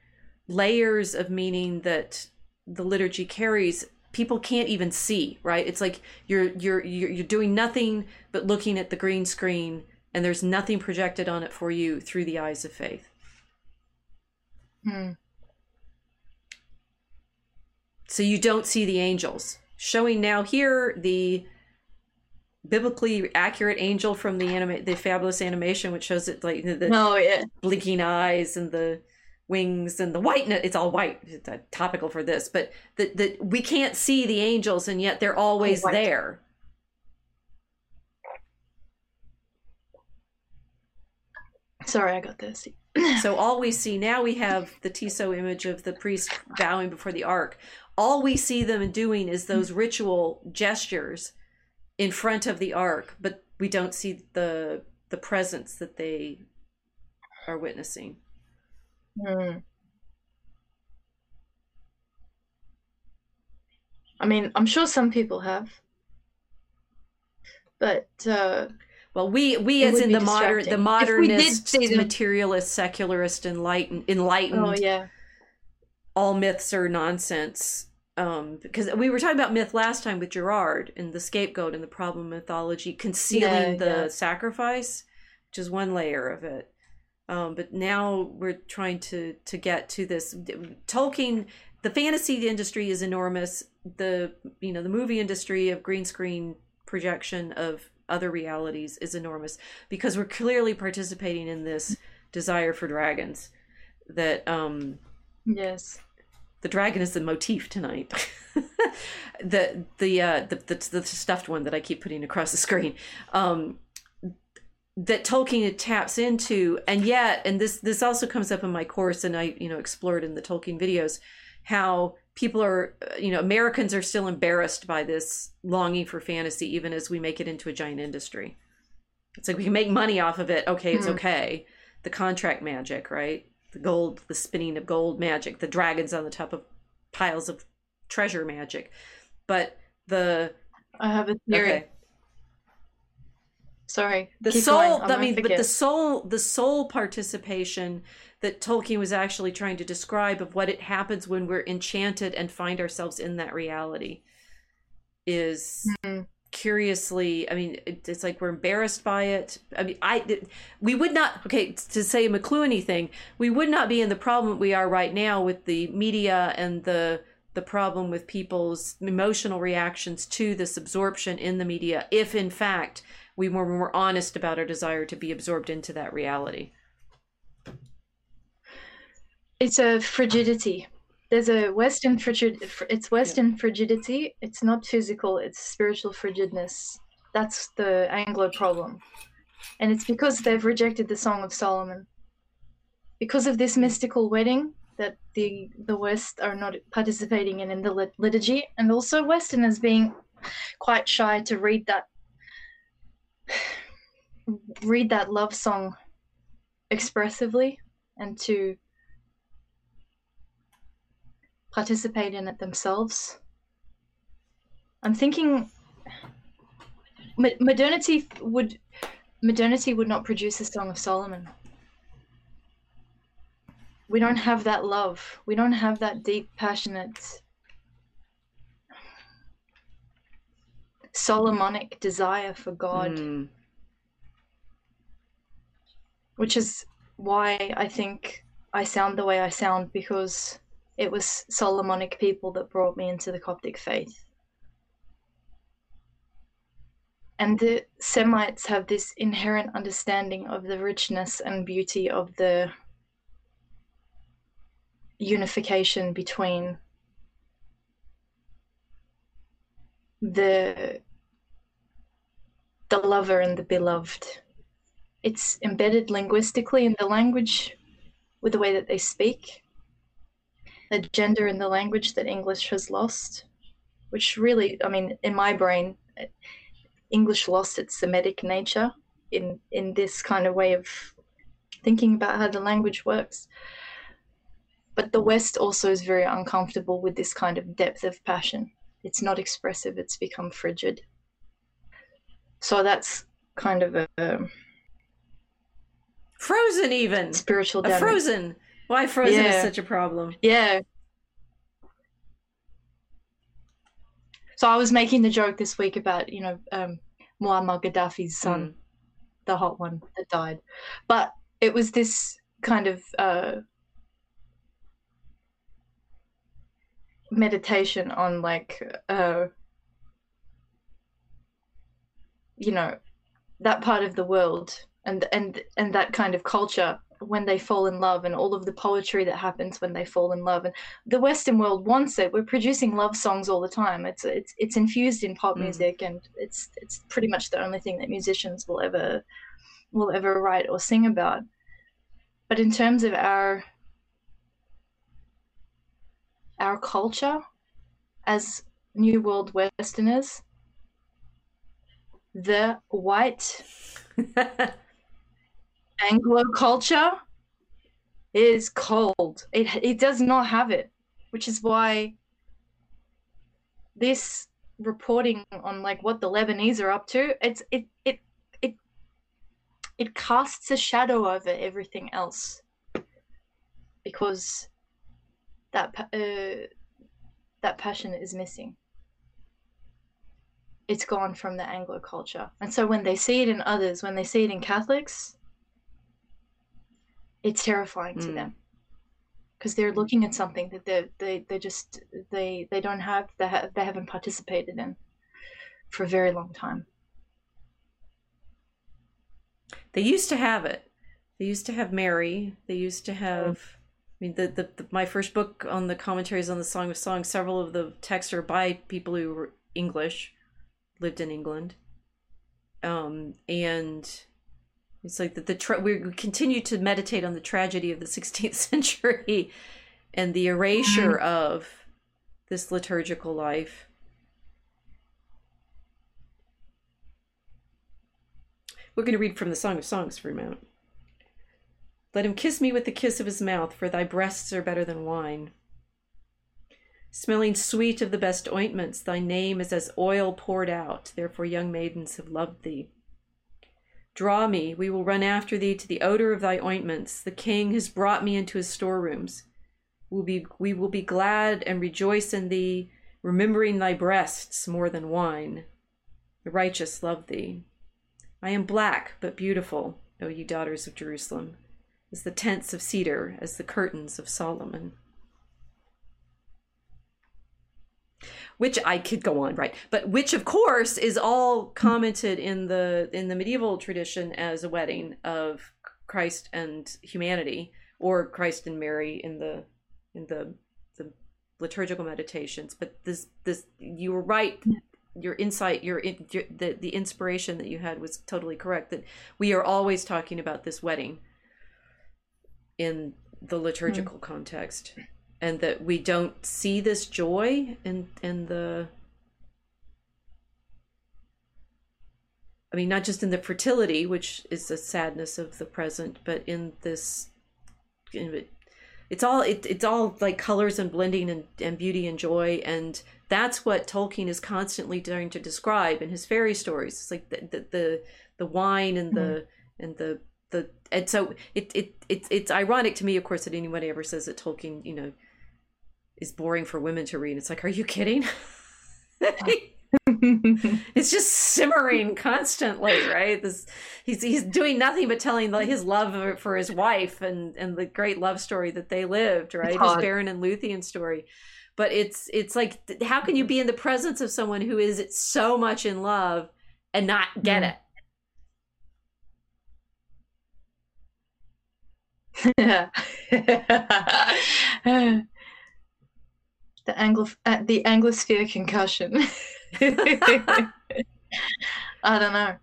layers of meaning that the liturgy carries, people can't even see, right? It's like you're you're you're doing nothing but looking at the green screen, and there's nothing projected on it for you through the eyes of faith. Hmm. So you don't see the angels. Showing now here the biblically accurate angel from the anima- the fabulous animation, which shows it like the oh, yeah. blinking eyes and the wings and the white. It's all white. It's topical for this, but that that we can't see the angels, and yet they're always oh, there. Sorry, I got this. So all we see now, we have the Tiso image of the priest bowing before the ark. All we see them doing is those ritual gestures in front of the ark, but we don't see the the presence that they are witnessing. Mm. I mean, I'm sure some people have, but uh, well, we we as in the modern the modernist, materialist, secularist, enlightened, enlightened. Oh yeah. All myths are nonsense. Um, because we were talking about myth last time with Girard and the scapegoat and the problem of mythology concealing yeah, the yeah. sacrifice, which is one layer of it. Um, but now we're trying to, to get to this. Tolkien, the fantasy industry is enormous. The, you know, the movie industry of green screen projection of other realities is enormous, because we're clearly participating in this desire for dragons that... Um, yes, the dragon is the motif tonight. the the uh the, the the stuffed one that I keep putting across the screen, um that Tolkien taps into. And yet, and this this also comes up in my course, and I you know explored in the Tolkien videos, how people are, you know Americans are still embarrassed by this longing for fantasy, even as we make it into a giant industry. It's like we can make money off of it. Okay, it's mm. okay. The contract magic, right? The gold, the spinning of gold magic, the dragons on the top of piles of treasure magic. But the... I have a theory. Okay. Sorry. The soul, I mean, but the soul, the soul participation that Tolkien was actually trying to describe of what it happens when we're enchanted and find ourselves in that reality is... Mm-hmm. Curiously, I mean, it's like we're embarrassed by it. I mean, I we would not, okay, to say a McLuhan thing, we would not be in the problem we are right now with the media and the the problem with people's emotional reactions to this absorption in the media, if in fact we were more honest about our desire to be absorbed into that reality. It's a frigidity. There's a Western frigid. It's Western yeah. frigidity. It's not physical. It's spiritual frigidness. That's the Anglo problem, and it's because they've rejected the Song of Solomon. Because of this mystical wedding that the the West are not participating in in the lit- liturgy, and also Westerners being quite shy to read that read that love song expressively and to participate in it themselves. I'm thinking modernity would modernity would not produce a Song of Solomon. We don't have that love. We don't have that deep, passionate, Solomonic desire for God. Mm. which is why I think I sound the way I sound, because it was Solomonic people that brought me into the Coptic faith. And the Semites have this inherent understanding of the richness and beauty of the unification between the the lover and the beloved. It's embedded linguistically in the language with the way that they speak, the gender in the language that English has lost, which really, I mean, in my brain, English lost its Semitic nature in, in this kind of way of thinking about how the language works. But the West also is very uncomfortable with this kind of depth of passion. It's not expressive, it's become frigid. So that's kind of a... Um, frozen even! Spiritual damage. A frozen! Why frozen yeah. is such a problem. Yeah. So I was making the joke this week about, you know, um, Muammar Gaddafi's son, mm. the hot one that died. But it was this kind of... Uh, meditation on like uh you know that part of the world and and and that kind of culture when they fall in love, and all of the poetry that happens when they fall in love. And the Western world wants it. We're producing love songs all the time. It's it's it's infused in pop mm. music, and it's it's pretty much the only thing that musicians will ever will ever write or sing about. But in terms of our our culture as New World Westerners, the white Anglo culture is cold. It, it does not have it, which is why this reporting on like what the Lebanese are up to, it's it it it it casts a shadow over everything else, because that uh, that passion is missing. It's gone from the Anglo culture. And so when they see it in others, when they see it in Catholics, it's terrifying mm. to them, because they're looking at something that they they they just they they don't have they, ha- they haven't participated in for a very long time. They used to have it. They used to have Mary. They used to have. Mm. I mean, the, the, the, my first book on the commentaries on the Song of Songs, several of the texts are by people who were English, lived in England. Um, and it's like the, the tra- we continue to meditate on the tragedy of the sixteenth century and the erasure of this liturgical life. We're going to read from the Song of Songs for a moment. Let him kiss me with the kiss of his mouth, for thy breasts are better than wine. Smelling sweet of the best ointments, thy name is as oil poured out, therefore young maidens have loved thee. Draw me, we will run after thee to the odor of thy ointments. The king has brought me into his storerooms. We'll be, we will be glad and rejoice in thee, remembering thy breasts more than wine. The righteous love thee. I am black but beautiful, O ye daughters of Jerusalem. As the tents of cedar, as the curtains of Solomon. Which I could go on, right? But which, of course, is all commented in the in the medieval tradition as a wedding of Christ and humanity, or Christ and Mary in the in the the liturgical meditations. But this this you were right. Your insight, your, your the the inspiration that you had was totally correct. That we are always talking about this wedding in the liturgical mm. context, and that we don't see this joy in in the I mean, not just in the fertility, which is the sadness of the present, but in this in, it's all it, it's all like colors and blending and, and beauty and joy. And that's what Tolkien is constantly trying to describe in his fairy stories. It's like the the the, the wine and mm. the and the The, and so it, it it it's ironic to me, of course, that anybody ever says that Tolkien, you know, is boring for women to read. It's like, are you kidding? It's just simmering constantly, right? This he's he's doing nothing but telling the, his love for his wife and and the great love story that they lived, right? His Baron and Luthien story. But it's it's like, how can you be in the presence of someone who is so much in love and not get it? The Anglo uh, the Anglosphere concussion. I don't know.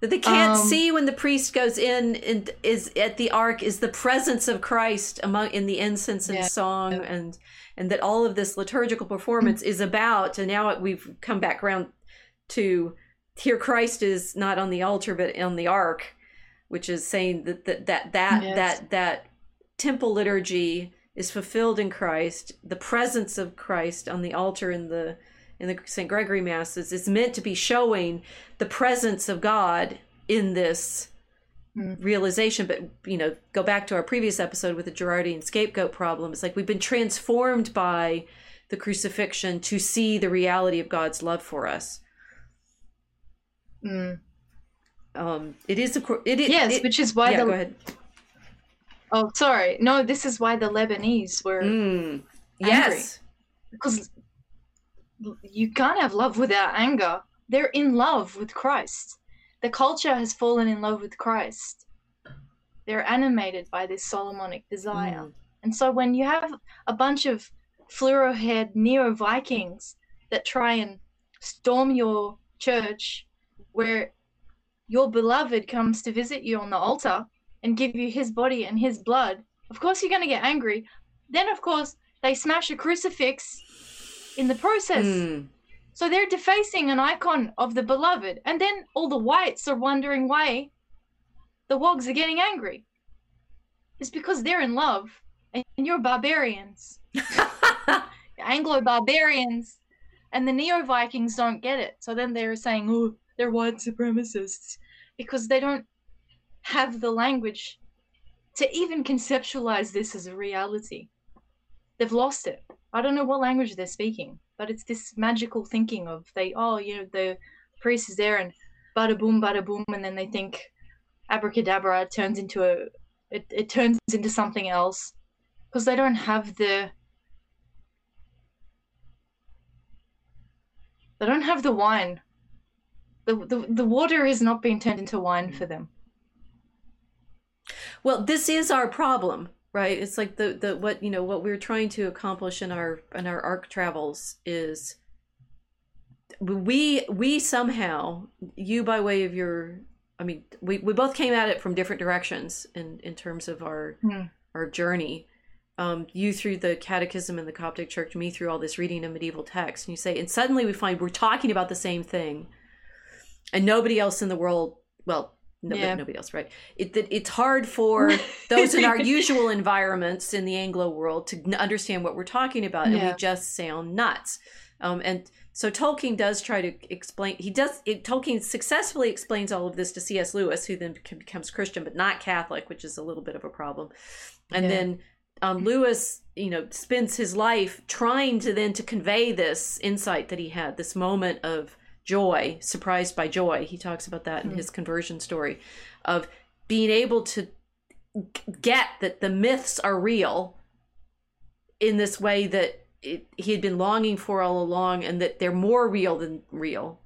That they can't um, see when the priest goes in and is at the Ark is the presence of Christ among in the incense and yeah. song and and that all of this liturgical performance is about. And now we've come back around to here Christ is not on the altar but on the Ark, which is saying that that that that, yes. that that temple liturgy is fulfilled in Christ. The presence of Christ on the altar in the in the Saint Gregory Mass is, is meant to be showing the presence of God in this mm. realization. But, you know, go back to our previous episode with the Girardian scapegoat problem. It's like we've been transformed by the crucifixion to see the reality of God's love for us. Mm. Um, it is, of course, it is. Yes, it, which is why. Yeah, the, go ahead. Oh, sorry. No, this is why the Lebanese were. Mm. Yes. Because you can't have love without anger. They're in love with Christ. The culture has fallen in love with Christ. They're animated by this Solomonic desire. Mm. And so when you have a bunch of fluoro-haired neo-Vikings that try and storm your church where your beloved comes to visit you on the altar and give you his body and his blood, of course you're going to get angry. Then, of course, they smash a crucifix in the process. Mm. So they're defacing an icon of the beloved. And then all the whites are wondering why the wogs are getting angry. It's because they're in love and you're barbarians. Anglo-barbarians. And the Neo-Vikings don't get it. So then they're saying, oh, they're white supremacists, because they don't have the language to even conceptualize this as a reality. They've lost it. I don't know what language they're speaking, but it's this magical thinking of they, oh, you know, the priest is there and bada boom, bada boom, and then they think abracadabra it turns into a, it, it turns into something else, because they don't have the, they don't have the wine. The, the the water has not been turned into wine for them. Well, this is our problem, right? It's like the, the what you know what we're trying to accomplish in our in our Ark travels is we we somehow, you by way of your I mean we, we both came at it from different directions in, in terms of our mm. our journey. Um, you through the catechism and the Coptic Church, me through all this reading of medieval texts, and you say, and suddenly we find we're talking about the same thing. And nobody else in the world, well, no, yeah. nobody else, right? It, it It's hard for those in our usual environments in the Anglo world to understand what we're talking about. Yeah. And we just sound nuts. Um, and so Tolkien does try to explain, he does, it, Tolkien successfully explains all of this to C S Lewis, who then becomes Christian, but not Catholic, which is a little bit of a problem. And yeah. then um, Lewis, you know, spends his life trying to then to convey this insight that he had, this moment of joy, surprised by joy. He talks about that in mm. his conversion story, of being able to get that the myths are real in this way that it, he had been longing for all along, and that they're more real than real.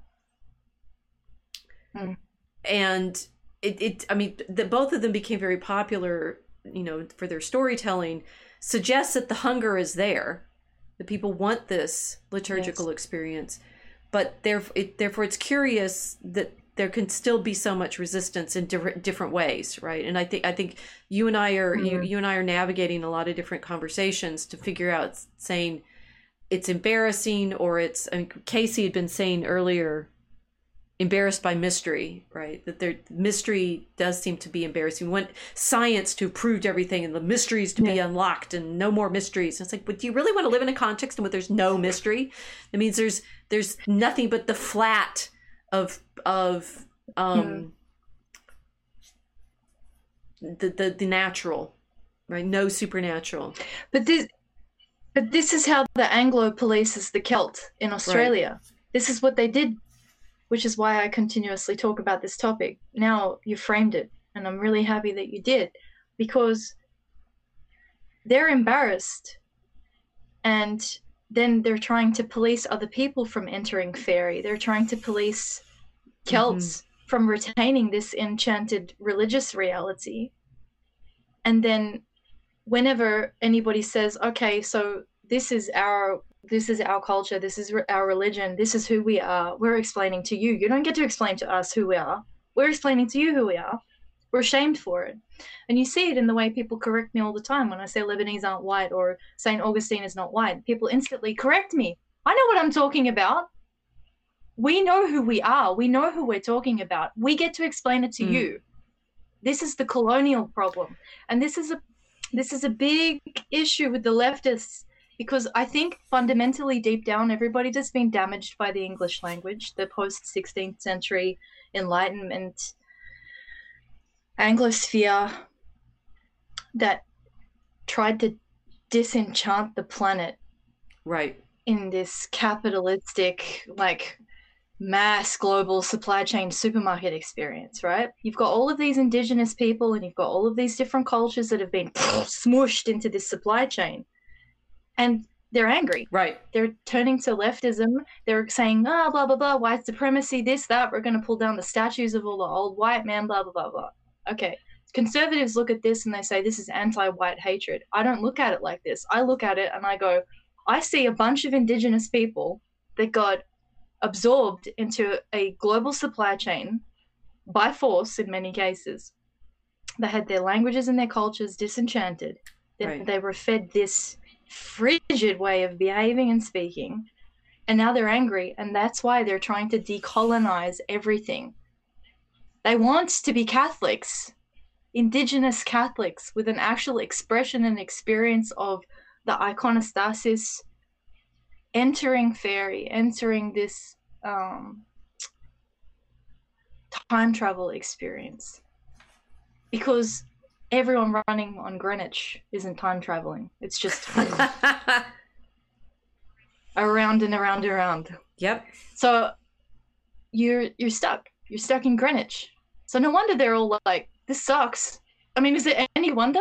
Mm. And it, it, I mean, the, both of them became very popular, you know, for their storytelling, suggests that the hunger is there, that people want this liturgical yes. experience. But therefore, it, therefore, it's curious that there can still be so much resistance in different different ways, right? And I think I think you and I are mm-hmm. you, you and I are navigating a lot of different conversations to figure out saying it's embarrassing or it's. I mean, Casey had been saying earlier, embarrassed by mystery, right? That there mystery does seem to be embarrassing. We want science to have proved everything and the mysteries to yeah. be unlocked and no more mysteries. And it's like, but do you really want to live in a context in which there's no mystery? That means there's. There's nothing but the flat of of um, yeah. the, the the natural, right? No supernatural. But this, but this is how the Anglo polices the Celt in Australia. Right. This is what they did, which is why I continuously talk about this topic. Now you framed it, and I'm really happy that you did, because they're embarrassed, and then they're trying to police other people from entering Faërie. They're trying to police Celts mm-hmm. from retaining this enchanted religious reality. And then whenever anybody says, okay, so this is our this is our culture, this is re- our religion, this is who we are, we're explaining to you. You don't get to explain to us who we are. We're explaining to you who we are. We're ashamed for it. And you see it in the way people correct me all the time when I say Lebanese aren't white or Saint Augustine is not white. People instantly correct me. I know what I'm talking about. We know who we are. We know who we're talking about. We get to explain it to mm. you. This is the colonial problem. And this is a this is a big issue with the leftists, because I think fundamentally deep down, everybody has been damaged by the English language, the post-sixteenth century Enlightenment Anglosphere that tried to disenchant the planet, right, in this capitalistic, like, mass global supply chain supermarket experience, right? You've got all of these indigenous people and you've got all of these different cultures that have been smooshed into this supply chain, and they're angry, right? They're turning to leftism. They're saying, ah, blah, blah, blah, white supremacy, this, that, we're going to pull down the statues of all the old white men, blah, blah, blah, blah. Okay, conservatives look at this and they say this is anti-white hatred. I don't look at it like this. I look at it and I go, I see a bunch of indigenous people that got absorbed into a global supply chain by force in many cases. They had their languages and their cultures disenchanted. Then right. they were fed this frigid way of behaving and speaking, and now they're angry, and that's why they're trying to decolonize everything. They want to be Catholics, indigenous Catholics, with an actual expression and experience of the iconostasis entering Faërie, entering this um, time travel experience. Because everyone running on Greenwich isn't time traveling. It's just around and around and around. Yep. So you're you're stuck. You're stuck in Greenwich. So no wonder they're all like, this sucks. I mean, is it any wonder?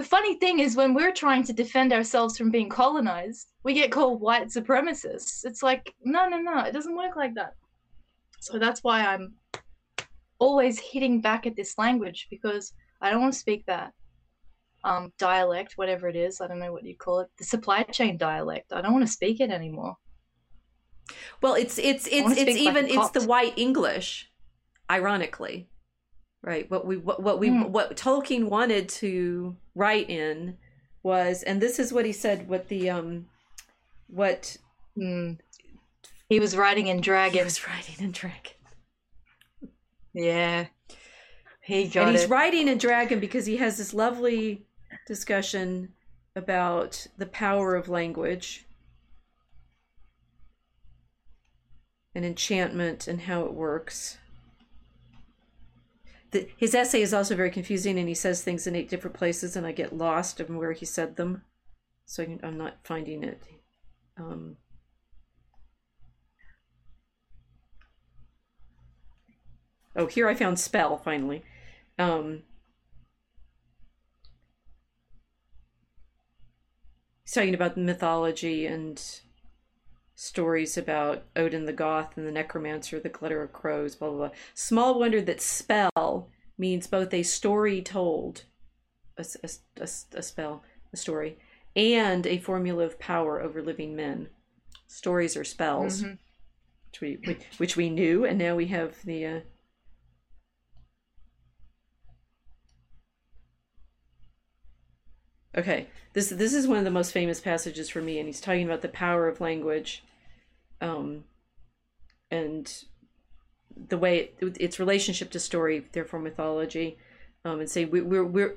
The funny thing is, when we're trying to defend ourselves from being colonized, we get called white supremacists. It's like, no, no, no, it doesn't work like that. So that's why I'm always hitting back at this language, because I don't want to speak that um, dialect, whatever it is. I don't know what you call it. The supply chain dialect. I don't want to speak it anymore. Well, it's it's it's it's even like it's the white English, ironically, right? What we what, what we mm. what Tolkien wanted to write in was, and this is what he said. What the um, what mm. he was writing in dragon. He was writing in dragon. Yeah, he got it. And he's it. writing in dragon because he has this lovely discussion about the power of language and enchantment and how it works. The, his essay is also very confusing, and he says things in eight different places, and I get lost in where he said them, so I can, I'm not finding it. Um, oh, here I found spell finally. Um, he's talking about mythology and stories about Odin the Goth and the Necromancer, the Glitter of Crows, blah, blah, blah. Small wonder that spell means both a story told, a, a, a, a spell, a story, and a formula of power over living men. Stories are spells, mm-hmm. which, we, which, which we knew, and now we have the... Uh, okay, this this is one of the most famous passages for me, and he's talking about the power of language, um, and the way it, its relationship to story, therefore mythology, um, and say we, we're we're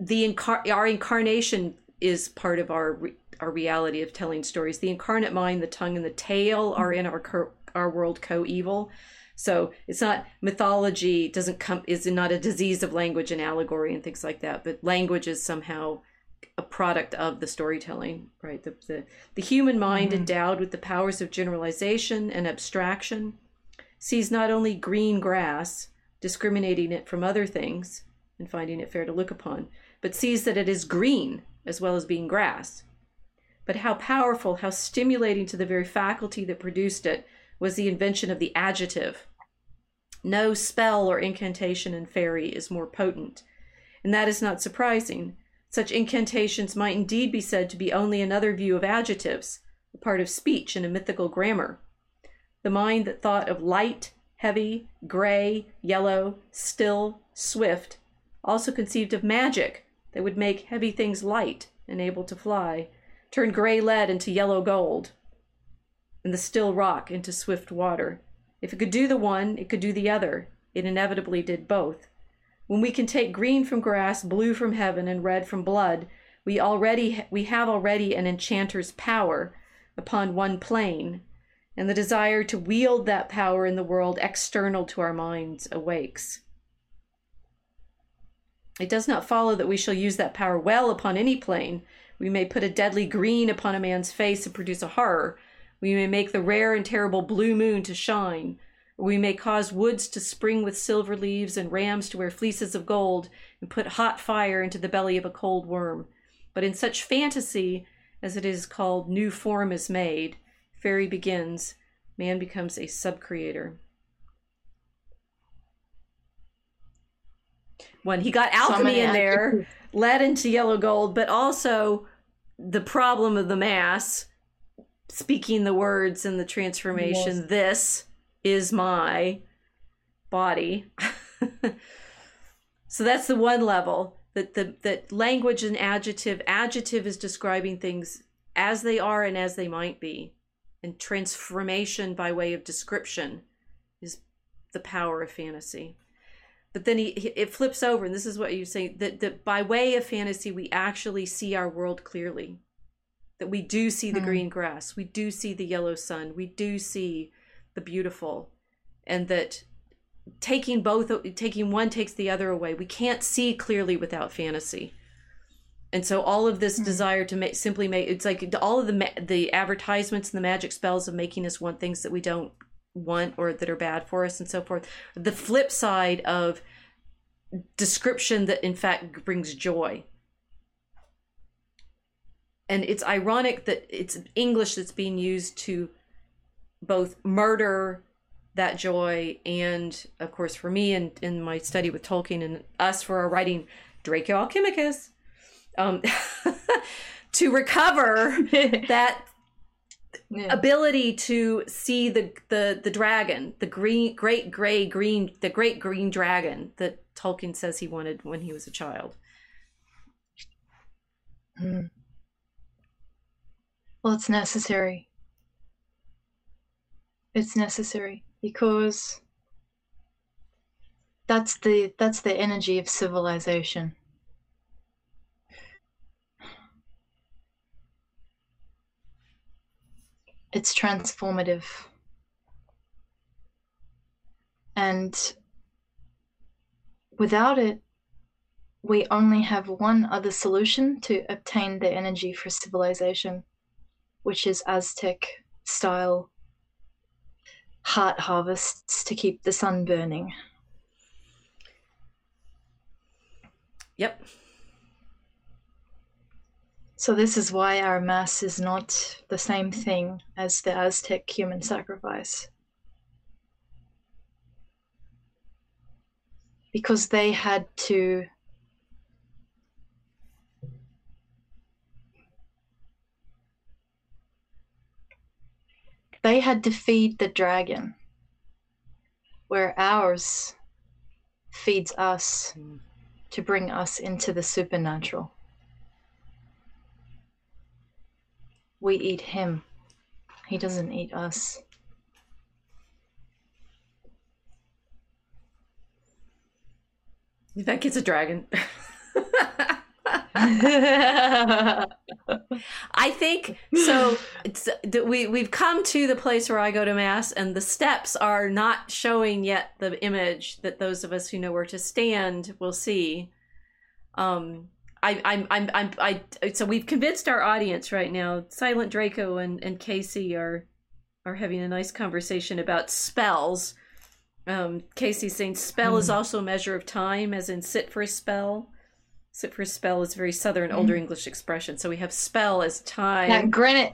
the incar- our incarnation is part of our re- our reality of telling stories. The incarnate mind, the tongue, and the tail are in our co- our world coeval. So it's not mythology doesn't come is not a disease of language and allegory and things like that, but language is somehow a product of the storytelling, right? The, the, the human mind, mm-hmm. endowed with the powers of generalization and abstraction, sees not only green grass, discriminating it from other things and finding it fair to look upon, but sees that it is green as well as being grass. But how powerful, how stimulating to the very faculty that produced it was the invention of the adjective. No spell or incantation in Faërie is more potent. And that is not surprising. Such incantations might indeed be said to be only another view of adjectives, a part of speech and a mythical grammar. The mind that thought of light, heavy, gray, yellow, still, swift, also conceived of magic that would make heavy things light and able to fly, turn gray lead into yellow gold, and the still rock into swift water. If it could do the one, it could do the other. It inevitably did both. When we can take green from grass, blue from heaven, and red from blood, we already we have already an enchanter's power upon one plane, and the desire to wield that power in the world external to our minds awakes. It does not follow that we shall use that power well upon any plane. We may put a deadly green upon a man's face and produce a horror. We may make the rare and terrible blue moon to shine. We may cause woods to spring with silver leaves and rams to wear fleeces of gold and put hot fire into the belly of a cold worm. But in such fantasy, as it is called, new form is made. Faërie begins. Man becomes a sub-creator. When he got alchemy Somebody in there, lead into yellow gold, but also the problem of the mass, speaking the words and the transformation, yes. This is my body. So that's the one level, that the that language and adjective, adjective is describing things as they are and as they might be. And transformation by way of description is the power of fantasy. But then he, he it flips over, and this is what you say, that, that by way of fantasy, we actually see our world clearly. That we do see the mm. green grass, we do see the yellow sun, we do see the beautiful, and that taking both, taking one takes the other away. We can't see clearly without fantasy. And so all of this mm. desire to make, simply make, it's like all of the ma- the advertisements and the magic spells of making us want things that we don't want or that are bad for us and so forth. The flip side of description that in fact brings joy. And it's ironic that it's English that's being used to both murder that joy and, of course, for me and in my study with Tolkien and us for our writing Draco Alchemicus, um, to recover that yeah. ability to see the, the, the dragon, the green, great gray green, the great green dragon that Tolkien says he wanted when he was a child. Mm. Well, it's necessary. It's necessary because that's the that's the energy of civilization. It's transformative. And without it, we only have one other solution to obtain the energy for civilization, which is Aztec style heart harvests to keep the sun burning. Yep. So this is why our mass is not the same thing as the Aztec human sacrifice. Because they had to They had to feed the dragon, where ours feeds us mm. to bring us into the supernatural. We eat him. He doesn't eat us. That kid's a dragon. I think so. It's, we we've come to the place where I go to mass, and the steps are not showing yet the image that those of us who know where to stand will see. Um, I, I'm, I'm, I'm, I. So we've convinced our audience right now. Silent Draco and, and Casey are are having a nice conversation about spells. Um, Casey's saying spell mm. is also a measure of time, as in sit for a spell. Sit for a spell is a very Southern, mm. older English expression. So we have spell as time. That Greenwich,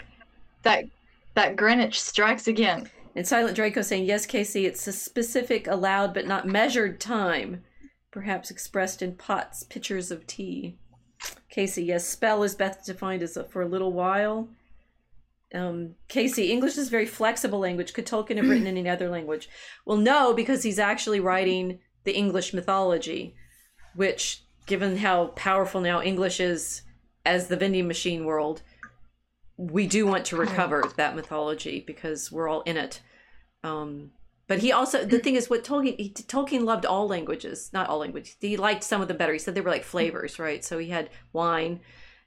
that that Greenwich strikes again. And Silent Draco saying, yes, Casey, it's a specific, allowed, but not measured time, perhaps expressed in pots, pitchers of tea. Casey, yes, spell is best defined as a, for a little while. Um, Casey, English is a very flexible language. Could Tolkien have written in any other language? Well, no, because he's actually writing the English mythology, which, given how powerful now English is as the vending machine world, we do want to recover that mythology because we're all in it. Um, but he also, the thing is what Tolkien, he, Tolkien loved all languages, not all languages. He liked some of them better. He said they were like flavors, right? So he had wine,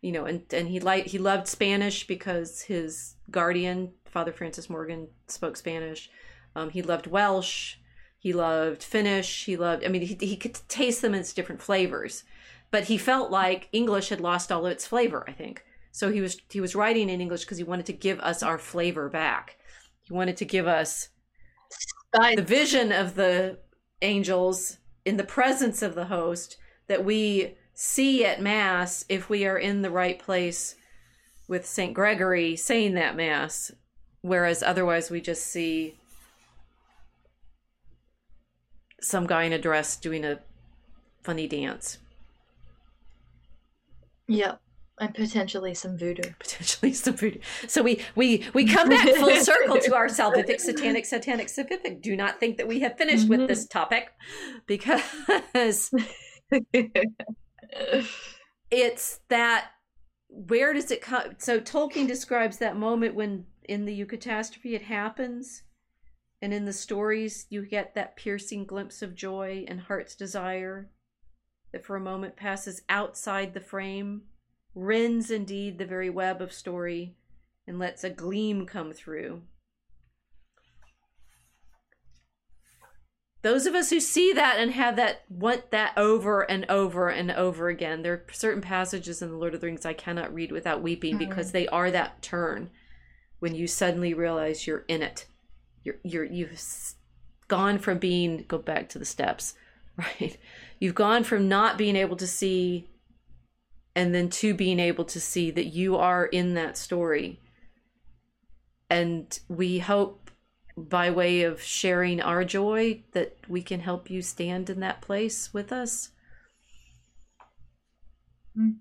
you know, and, and he liked, he loved Spanish because his guardian, Father Francis Morgan, spoke Spanish. Um, he loved Welsh. He loved Finnish. He loved, I mean, he, he could taste them as different flavors, but he felt like English had lost all of its flavor, I think. So he was he was writing in English because he wanted to give us our flavor back. He wanted to give us the vision of the angels in the presence of the host that we see at Mass if we are in the right place with Saint Gregory saying that Mass, whereas otherwise we just see some guy in a dress doing a funny dance. Yep. And potentially some voodoo. Potentially some voodoo. So we we, we come back full circle to our salvific, satanic, satanic, salvific. Do not think that we have finished mm-hmm. with this topic because it's that, where does it come? So Tolkien describes that moment when in the eucatastrophe it happens. And in the stories, you get that piercing glimpse of joy and heart's desire that for a moment passes outside the frame, rends indeed the very web of story, and lets a gleam come through. Those of us who see that and have that, want that over and over and over again. There are certain passages in The Lord of the Rings I cannot read without weeping mm. because they are that turn when you suddenly realize you're in it. You're, you're, you've gone from being, go back to the steps, right? You've gone from not being able to see and then to being able to see that you are in that story. And we hope by way of sharing our joy that we can help you stand in that place with us. Mm.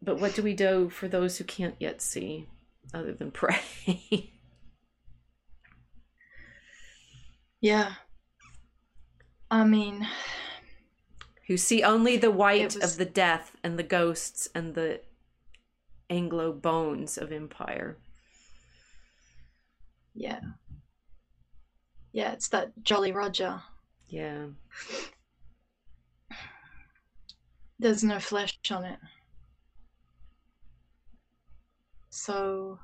But what do we do for those who can't yet see other than pray? Yeah. I mean, who see only the white was... of the death and the ghosts and the Anglo bones of empire. Yeah. Yeah, it's that Jolly Roger. Yeah. There's no flesh on it. So...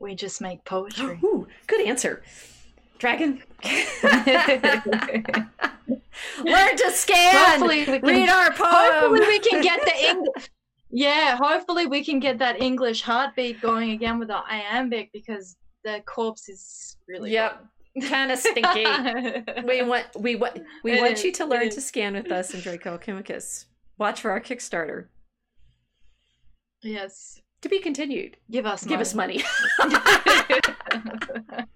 we just make poetry. Ooh, good answer. Dragon. Learn to scan. Hopefully we can, read our poem. Hopefully we can get the English. Yeah, hopefully we can get that English heartbeat going again with our iambic because the corpse is really yep. kind of stinky. we want we want we it want is, you to learn to scan with us in Draco Alchemicus. Watch for our Kickstarter. Yes. To be continued. Give us Give money. Give us money.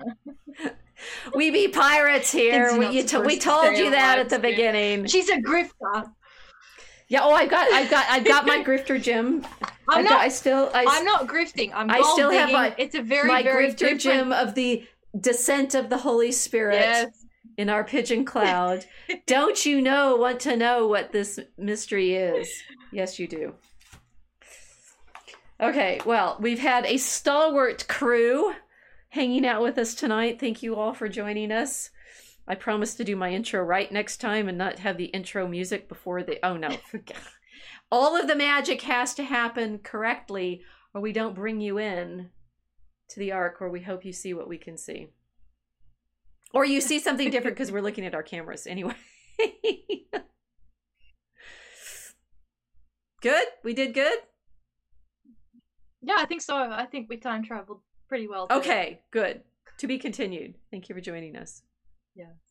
We be pirates here. We, you t- we told you that at the beginning. She's a grifter. Yeah. Oh, I've got, I've got, I've got my grifter gym. I'm I've not. Got, I still. I, I'm not grifting. I'm. I still digging. have my. It's a very my very grifter different... gym of the descent of the Holy Spirit yes. in our pigeon cloud. Don't you know? Want to know what this mystery is? Yes, you do. Okay, well, we've had a stalwart crew hanging out with us tonight. Thank you all for joining us. I promise to do my intro right next time and not have the intro music before the... Oh, no. All of the magic has to happen correctly or we don't bring you in to the Ark where we hope you see what we can see. Or you see something different because we're looking at our cameras anyway. Good? We did good? Yeah, I think so. I think we time traveled pretty well today. Okay, good. To be continued. Thank you for joining us. Yeah.